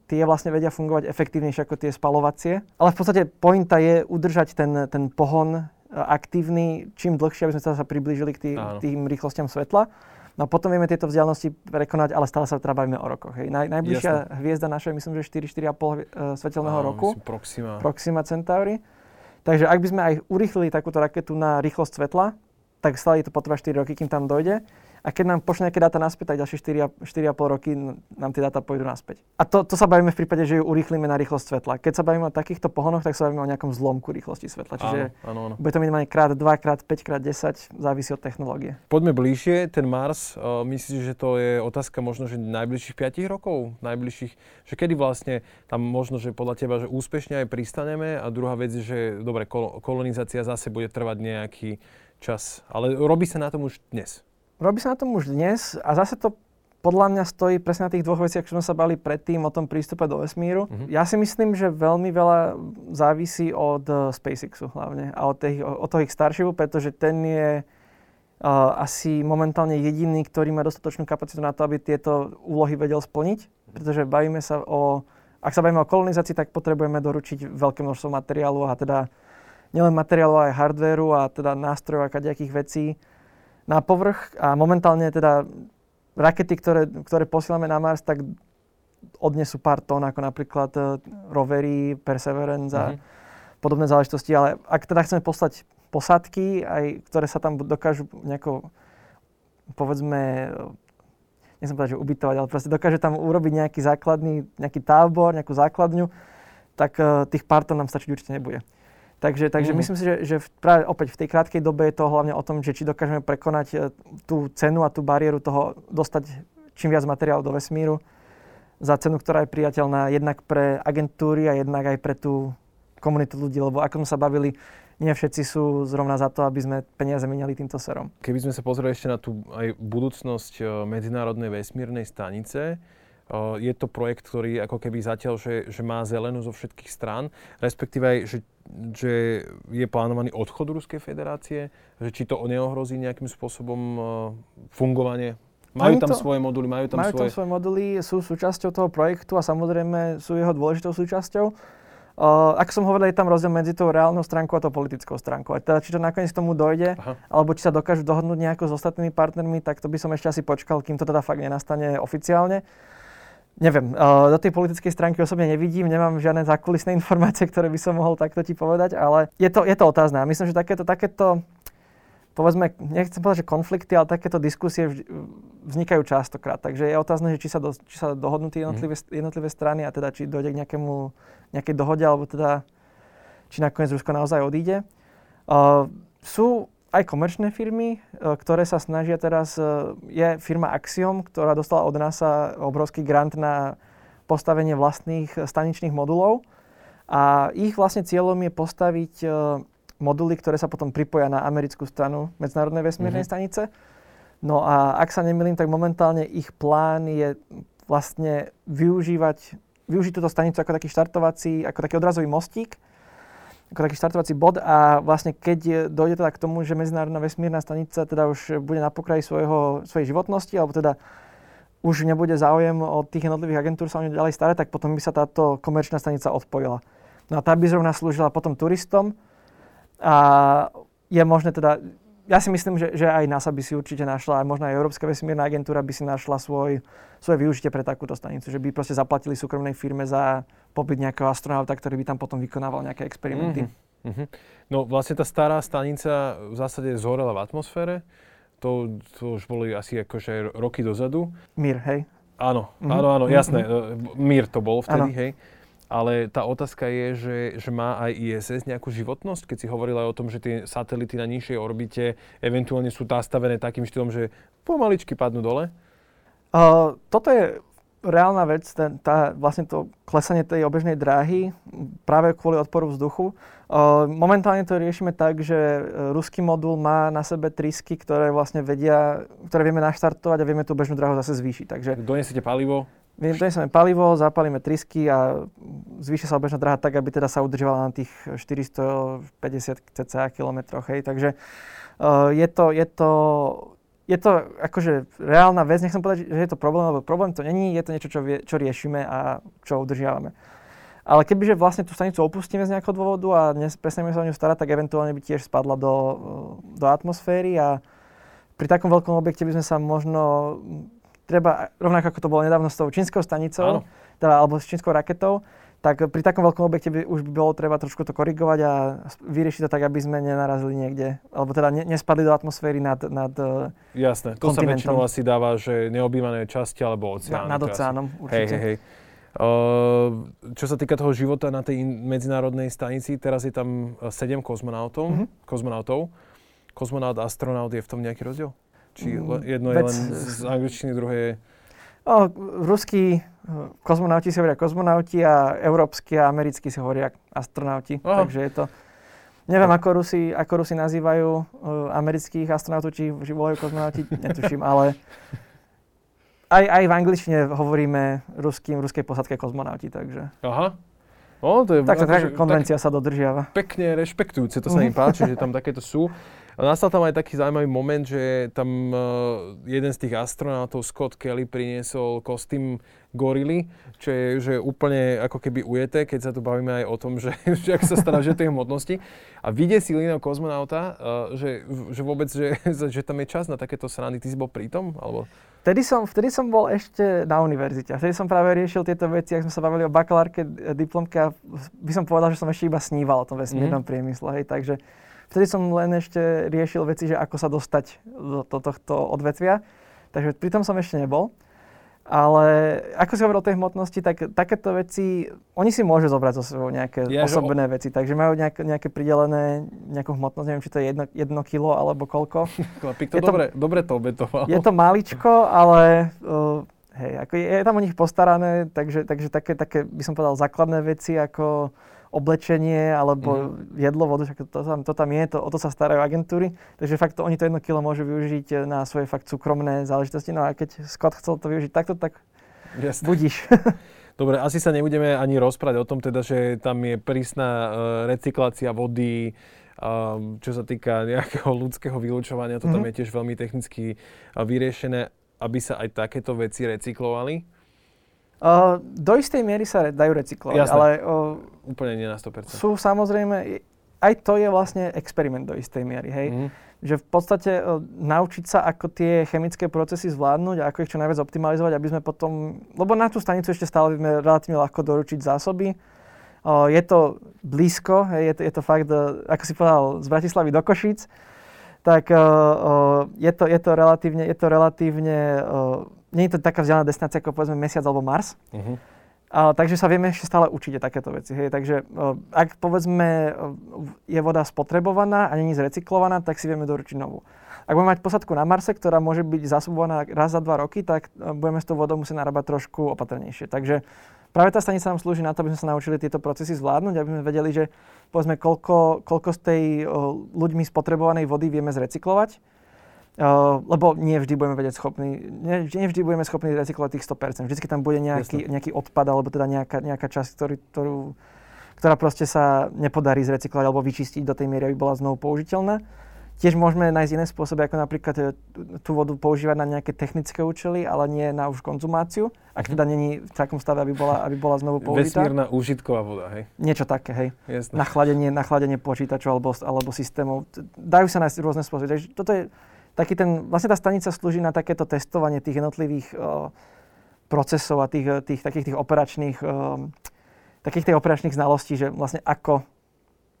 tie vlastne vedia fungovať efektívnejšie ako tie spalovacie. Ale v podstate pointa je udržať ten pohon aktívny čím dlhšie, aby sme sa priblížili k tým rýchlostiam svetla. No potom vieme tieto vzdialenosti prekonať, ale stále sa teda bavíme o rokoch. Hej. Najbližšia hviezda našej, myslím, že 4,5 svetelného roku. Proxima Centauri. Takže ak by sme aj urýchlili takúto raketu na rýchlosť svetla, tak stále je to potreba 4 roky, kým tam dojde. A keď nám pošle nejaké dáta naspäť, tak ďalšie 4,5 roky nám tie dáta pôjdu naspäť. A to sa bavíme v prípade, že ju urýchlíme na rýchlosť svetla. Keď sa bavíme o takýchto pohonoch, tak sa bavíme o nejakom zlomku rýchlosti svetla. Čiže áno. Bude to minimálne krát 2, krát 5, krát 10, závisí od technológie. Poďme bližšie, ten Mars, myslíš, že to je otázka možno, že najbližších 5 rokov? Že kedy vlastne tam možno, že podľa teba, že úspešne aj pristaneme a druhá vec je, že dobre, kolonizácia zase bude trvať nejaký čas. Ale robí sa na tom už dnes. Robí sa na tom už dnes a zase to podľa mňa stojí presne na tých dvoch veciach, čo sme sa bali predtým o tom prístupe do vesmíru. Mm-hmm. Ja si myslím, že veľmi veľa závisí od SpaceXu hlavne a od toho ich Starshipu, pretože ten je asi momentálne jediný, ktorý má dostatočnú kapacitu na to, aby tieto úlohy vedel splniť, pretože ak sa bavíme o kolonizácii, tak potrebujeme doručiť veľké množstvo materiálu a teda nielen materiálu, aj hardvéru a teda nástrojov a kadejakých vecí na povrch a momentálne teda rakety, ktoré posielame na Mars, tak odnesú pár tón, ako napríklad rovery, Perseverance a podobné záležitosti, ale ak teda chceme poslať posádky, aj ktoré sa tam dokážu nejako, povedzme, nechcem povedať, že ubytovať, ale proste dokáže tam urobiť nejaký základný, nejaký tábor, nejakú základňu, tak tých pár tón nám stačiť určite nebude. Takže myslím si, že práve opäť v tej krátkej dobe je to hlavne o tom, že či dokážeme prekonať tú cenu a tú bariéru toho dostať čím viac materiálu do vesmíru za cenu, ktorá je priateľná jednak pre agentúry a jednak aj pre tú komunitu ľudí, lebo ako sme sa bavili, nie všetci sú zrovna za to, aby sme peniaze miniali týmto smerom. Keby sme sa pozreli ešte na tú aj budúcnosť medzinárodnej vesmírnej stanice, je to projekt, ktorý ako keby zatiaľ, že má zelenú zo všetkých strán, respektíve aj, že je plánovaný odchod Ruskej federácie, že či to neohrozí nejakým spôsobom fungovanie. Majú tam svoje moduly, sú súčasťou toho projektu a samozrejme sú jeho dôležitou súčasťou. Ako som hovoril, je tam rozdiel medzi tou reálnou stránkou a tou politickou stránkou. A teda, či to nakoniec k tomu dojde, alebo či sa dokážu dohodnúť nejako s ostatnými partnermi, tak to by som ešte asi počkal, kým to teda fakt nenastane oficiálne. Neviem, do tej politickej stránky osobne nevidím, nemám žiadne zákulisné informácie, ktoré by som mohol takto ti povedať, ale je to otázna. Myslím, že takéto povedzme, nechcem povedať, že konflikty, ale takéto diskusie vznikajú častokrát. Takže je otázne, že či sa dohodnú tie jednotlivé strany a teda či dojde k nejakej dohode, alebo teda či nakoniec Rusko naozaj odíde. Sú aj komerčné firmy, ktoré sa snažia teraz. Je firma Axiom, ktorá dostala od NASA obrovský grant na postavenie vlastných staničných modulov. A ich vlastne cieľom je postaviť moduly, ktoré sa potom pripoja na americkú stranu Medzinárodnej vesmírnej stanice. No a ak sa nemýlim, tak momentálne ich plán je vlastne využiť túto stanicu ako taký štartovací, ako taký odrazový mostík, ako taký štartovací bod a vlastne keď dojde teda k tomu, že Medzinárodná vesmírna stanica teda už bude na pokraji svojej životnosti, alebo teda už nebude záujem od tých jednotlivých agentúr sa o ňu ďalej starať, tak potom by sa táto komerčná stanica odpojila. No a tá by zrovna slúžila potom turistom. A je možné teda, ja si myslím, že aj NASA by si určite našla, a možno aj Európska vesmírna agentúra by si našla svoje využitie pre takúto stanicu, že by proste zaplatili súkromnej firme za pobyt nejakého astronauta, ktorý by tam potom vykonával nejaké experimenty. No vlastne tá stará stanica v zásade zhorela v atmosfére, to už boli asi akože roky dozadu. Mír, hej? Áno, jasné, Mír to bol vtedy, hej. Ale tá otázka je, že má aj ISS nejakú životnosť? Keď si hovorila o tom, že tie satelity na nižšej orbite eventuálne sú nastavené takým štýlom, že pomaličky padnú dole? Toto je reálna vec, vlastne to klesanie tej obežnej dráhy práve kvôli odporu vzduchu. Momentálne to riešime tak, že ruský modul má na sebe trysky, ktoré vlastne ktoré vieme naštartovať a vieme tú bežnú dráhu zase zvýšiť. Takže donesiete palivo? Doniesieme palivo, zapálime trysky a zvýši sa obežná dráha tak, aby teda sa udržovala na tých 450 cca kilometroch, hej. Takže je to akože reálna vec, nechcem povedať, že je to problém, lebo problém to není, je to niečo, čo riešime a čo udržiavame. Ale kebyže vlastne tú stanicu opustíme z nejakého dôvodu a prestaneme sa o ňu starať, tak eventuálne by tiež spadla do atmosféry a pri takom veľkom objekte by sme sa možno rovnako ako to bolo nedávno s tou čínskou stanicou, teda, alebo s čínskou raketou, tak pri takom veľkom objekte by bolo treba trošku to korigovať a vyriešiť to tak, aby sme nenarazili niekde, alebo teda nespadli do atmosféry nad kontinentom. Jasné, to sa väčšinou asi dáva, že neobývané časti alebo oceány. Nad oceánom, určite. Hej. Čo sa týka toho života na tej medzinárodnej stanici, teraz je tam 7 kozmonautov. Kozmonaut a astronaut, je v tom nejaký rozdiel? Či jedno je len z angličtiny, druhé je... Ruskí kozmonauti si hovoria kozmonauti a európsky a americkí si hovoria astronauti. Takže je to... Neviem, ako Rusi nazývajú amerických astronautov, či volajú kozmonauti, netuším, ale aj v angličtine hovoríme ruskej posádke kozmonauti, takže... Aha. No, to je... Takže konvencia sa dodržiava. Pekne rešpektujúce, to sa im páči, že tam takéto sú. Nastal tam aj taký zaujímavý moment, že tam jeden z tých astronautov, Scott Kelly, priniesol kostým gorily, čo je že úplne ako keby ujete, keď sa tu bavíme aj o tom, že ak sa stará v tej hmotnosti. A vydesil iného kozmonauta, že vôbec, že tam je čas na takéto srandy. Ty si bol pri tom? Alebo... Vtedy som bol ešte na univerzite. Vtedy som práve riešil tieto veci, ak sme sa bavili o bakalárke, diplomke a by som povedal, že som ešte iba sníval o tom vesmírnom priemysle. Hej, takže... Vtedy som len ešte riešil veci, že ako sa dostať do tohto odvetvia, takže pri tom som ešte nebol. Ale ako si hovoril o tej hmotnosti, tak takéto veci, oni si môžu zobrať zo sebou nejaké osobné veci, takže majú nejaké pridelené, nejakú hmotnosť, neviem, či to je 1 kilo alebo koľko. Chlapík to dobre to obetoval. Je to maličko, ale hej, ako je tam o nich postarané, takže také, by som povedal, základné veci ako oblečenie alebo jedlo, vodu, to tam je, o to sa starajú agentúry. Takže fakt oni to 1 kilo môžu využiť na svoje fakt súkromné záležitosti. No a keď Scott chcel to využiť takto, tak budíš. Dobre, asi sa nebudeme ani rozprávať o tom, teda, že tam je prísna recyklácia vody, čo sa týka nejakého ľudského vylučovania, to tam je tiež veľmi technicky vyriešené, aby sa aj takéto veci recyklovali. Do istej miery sa dajú recyklovať, jasné, ale úplne nie na 100%. Sú samozrejme, aj to je vlastne experiment do istej miery, hej. Že v podstate naučiť sa, ako tie chemické procesy zvládnuť a ako ich čo najviac optimalizovať, aby sme potom, lebo na tú stanicu ešte stále vieme relatívne ľahko doručiť zásoby. Je to blízko, hej, je to fakt, ako si povedal, z Bratislavy do Košíc, tak je to relatívne nie je to taká vzdialená destinácia ako povedzme Mesiac alebo Mars. Takže sa vieme ešte stále učiť takéto veci. Hej. Takže ak povedzme je voda spotrebovaná a není zrecyklovaná, tak si vieme doručiť novú. Ak budeme mať posadku na Marse, ktorá môže byť zásobovaná raz za 2 roky, tak budeme s tou vodou musieť narábať trošku opatrnejšie. Takže práve tá stanica nám slúži na to, aby sme sa naučili tieto procesy zvládnuť, aby sme vedeli, že povedzme koľko z tej ľuďmi spotrebovanej vody vieme zrecyklovať. Lebo nie vždy budeme schopní recyklovať tých 100%. Vždycky tam bude nejaký odpad, alebo teda nejaká časť, ktorá proste sa nepodarí zrecyklovať alebo vyčistiť do tej miery, aby bola znovu použiteľná. Tiež môžeme nájsť iné spôsoby, ako napríklad tú vodu používať na nejaké technické účely, ale nie na už konzumáciu, ak teda není v takom stave, aby bola znovu použitá. Vesmírna úžitková voda, hej? Niečo také, hej. Jasne. Na chladenie počítačov alebo systémov. Dajú sa nájsť rôzne spôsoby. Takže toto je taký ten, vlastne tá stanica slúži na takéto testovanie tých jednotlivých procesov a takých operačných znalostí, že vlastne ako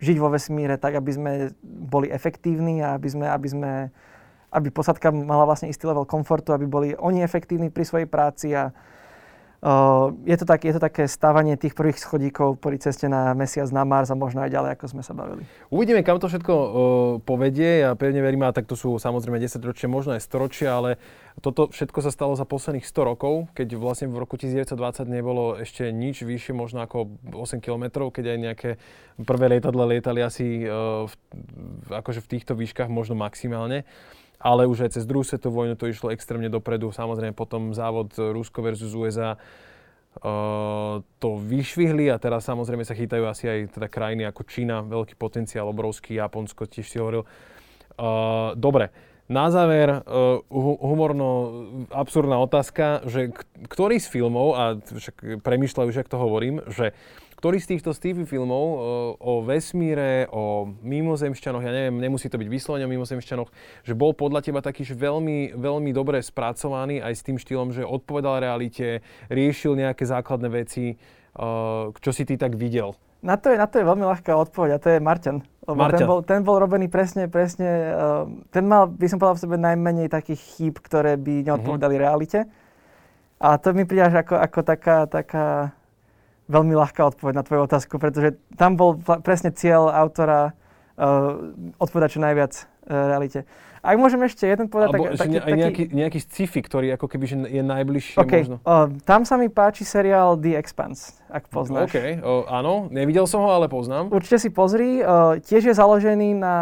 žiť vo vesmíre tak, aby sme boli efektívni a aby posádka mala vlastne istý level komfortu, aby boli oni efektívni pri svojej práci a je to také stávanie tých prvých schodíkov pri ceste na Mesiac, na Mars a možno aj ďalej, ako sme sa bavili. Uvidíme, kam to všetko povedie. Ja pevne verím, a tak to sú samozrejme 10-ročia, možno aj 100-ročia, ale toto všetko sa stalo za posledných 100 rokov, keď vlastne v roku 1920 nebolo ešte nič vyššie, možno ako 8 kilometrov, keď aj nejaké prvé lietadla lietali asi akože v týchto výškach možno maximálne. Ale už aj cez druhú svetovú vojnu to išlo extrémne dopredu. Samozrejme potom závod Rusko versus USA to vyšvihli a teraz samozrejme sa chytajú asi aj teda krajiny ako Čína, veľký potenciál, obrovský, Japonsko, tiež si hovoril. Dobre, na záver humorno-absurdná otázka, že ktorý z filmov, a však premýšľajú, že ak to hovorím, že ktorý z týchto sci-fi filmov o vesmíre, o mimozemšťanoch, ja neviem, nemusí to byť vyslovene o mimozemšťanoch, že bol podľa teba taký veľmi, veľmi dobre spracovaný aj s tým štýlom, že odpovedal realite, riešil nejaké základné veci, čo si ty tak videl? Na to je veľmi ľahká odpoveď a to je Marťan. Ten bol robený presne, ten mal, by som povedal, v sebe najmenej takých chýb, ktoré by neodpovedali realite. A to mi príde až ako taká veľmi ľahká odpoveď na tvoju otázku, pretože tam bol presne cieľ autora odpovedať čo najviac realite. Ak môžem ešte jeden povedať, taký nejaký sci-fi, ktorý ako keby že je najbližšie možno. Tam sa mi páči seriál The Expanse, ak poznáš. OK, áno, nevidel som ho, ale poznám. Určite si pozri, tiež je založený na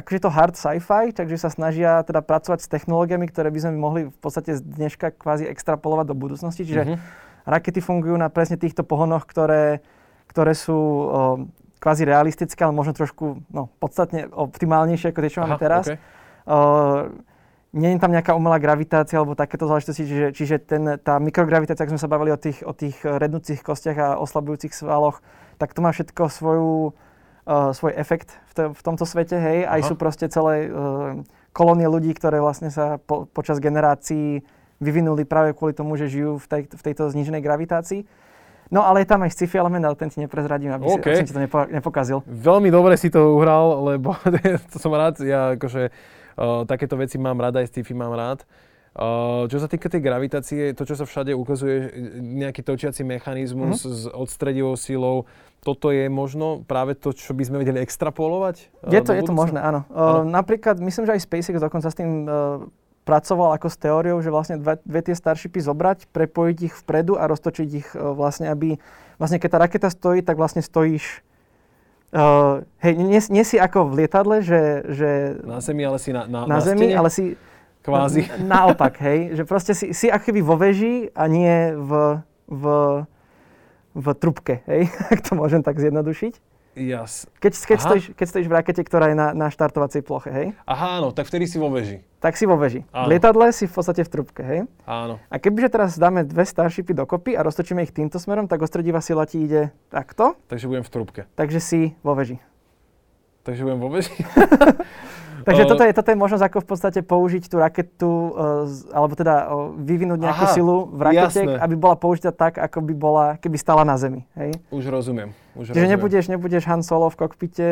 akože to hard sci-fi, takže sa snažia teda pracovať s technológiami, ktoré by sme mohli v podstate z dneška kvázi extrapolovať do budúcnosti, čiže rakety fungujú na presne týchto pohonoch, ktoré sú kvázi realistické, ale možno trošku podstatne optimálnejšie ako tie, čo máme teraz. Okay. Nie je tam nejaká umelá gravitácia alebo takéto záležitosti, čiže tá mikrogravitácia, ak sme sa bavili o tých rednúcich kostiach a oslabujúcich svaloch, tak to má všetko svoj efekt v tomto svete, hej. Aj sú proste celé kolónie ľudí, ktoré vlastne sa počas generácií vyvinuli práve kvôli tomu, že žijú v tejto zníženej gravitácii. No ale je tam aj sci-fi element, ale ten ti neprezradím, aby som ti to nepokazil. Veľmi dobre si to uhral, lebo to som rád, ja akože takéto veci mám rád, aj sci-fi mám rád. Čo sa týka tej gravitácie, to, čo sa všade ukazuje, nejaký točiaci mechanizmus s odstredivou silou, toto je možno práve to, čo by sme vedeli extrapolovať? Je to možné, áno. Napríklad, myslím, že aj SpaceX dokonca s tým pracoval ako s teóriou, že vlastne dve tie Starshipy zobrať, prepojiť ich vpredu a roztočiť ich vlastne, aby... Vlastne, keď tá raketa stojí, tak vlastne stojíš... nie si ako v lietadle, že... Na zemi, ale si na zemi, ale si... Kvázi. Naopak, hej. Že proste si ako keby vo veži a nie v trubke, hej. Ak to môžem tak zjednodušiť. Yes. Keď stojíš v rakete, ktorá je na štartovacej ploche, hej. Aha, áno, tak vtedy si vo veži. Tak si vo veži. V lietadle si v podstate v trubke, hej. Áno. A kebyže teraz dáme dve Starshipy dokopy a roztočíme ich týmto smerom, tak ostredivá sila ti ide takto. Takže budem v trubke. Takže si vo veži. Takže budem vo veži. Takže toto je možnosť, ako v podstate použiť tú raketu, alebo teda vyvinúť nejakú silu v rakete, jasné, aby bola použitá tak, ako by bola, keby stála na zemi, hej? Už rozumiem. nebudeš Han Solo v kokpite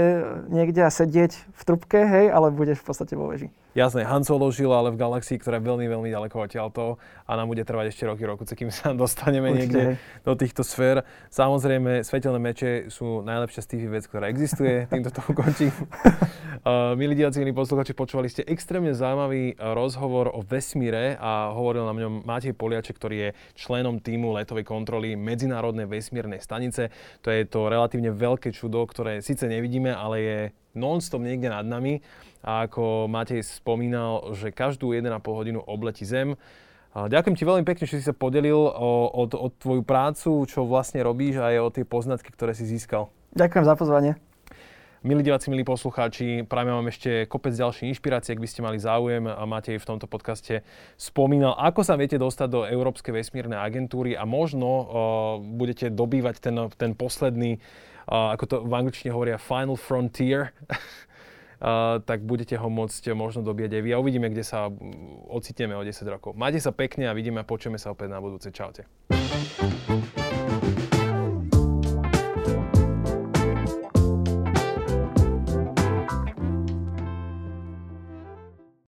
niekde a sedieť v trubke, hej, ale budeš v podstate vo veži. Jasné, Han Solo žil ale v galaxii, ktorá je veľmi, veľmi ďaleko odtiaľto a nám bude trvať ešte roky, kým sa dostaneme niekde do týchto sfér. Samozrejme, svetelné meče sú najlepšia sci-fi vec, ktorá existuje. Týmto to ukončím. Milí diváci, milí poslucháči, počúvali ste extrémne zaujímavý rozhovor o vesmíre a hovoril na ňom Matej Poliačiek, ktorý je členom tímu letovej kontroly Medzinárodnej vesmírnej stanice. To je to relatívne veľké čudo, ktoré síce nevidíme, ale je non-stop niekde nad nami. A ako Matej spomínal, že každú 1,5 hodinu obletí Zem. Ďakujem ti veľmi pekne, že si sa podelil o tvoju prácu, čo vlastne robíš a aj o tie poznatky, ktoré si získal. Ďakujem za pozvanie. Milí diváci, milí poslucháči, práve mám ešte kopec ďalších inšpirácií, ak by ste mali záujem. A Matej v tomto podcaste spomínal, ako sa viete dostať do Európskej vesmírnej agentúry a možno budete dobývať ten posledný, ako to v angličtine hovoria, final frontier. Tak budete ho môcť možno dobieť aj vy a uvidíme, kde sa ocitneme o 10 rokov. Majte sa pekne a vidíme a počujeme sa opäť na budúce. Čaute.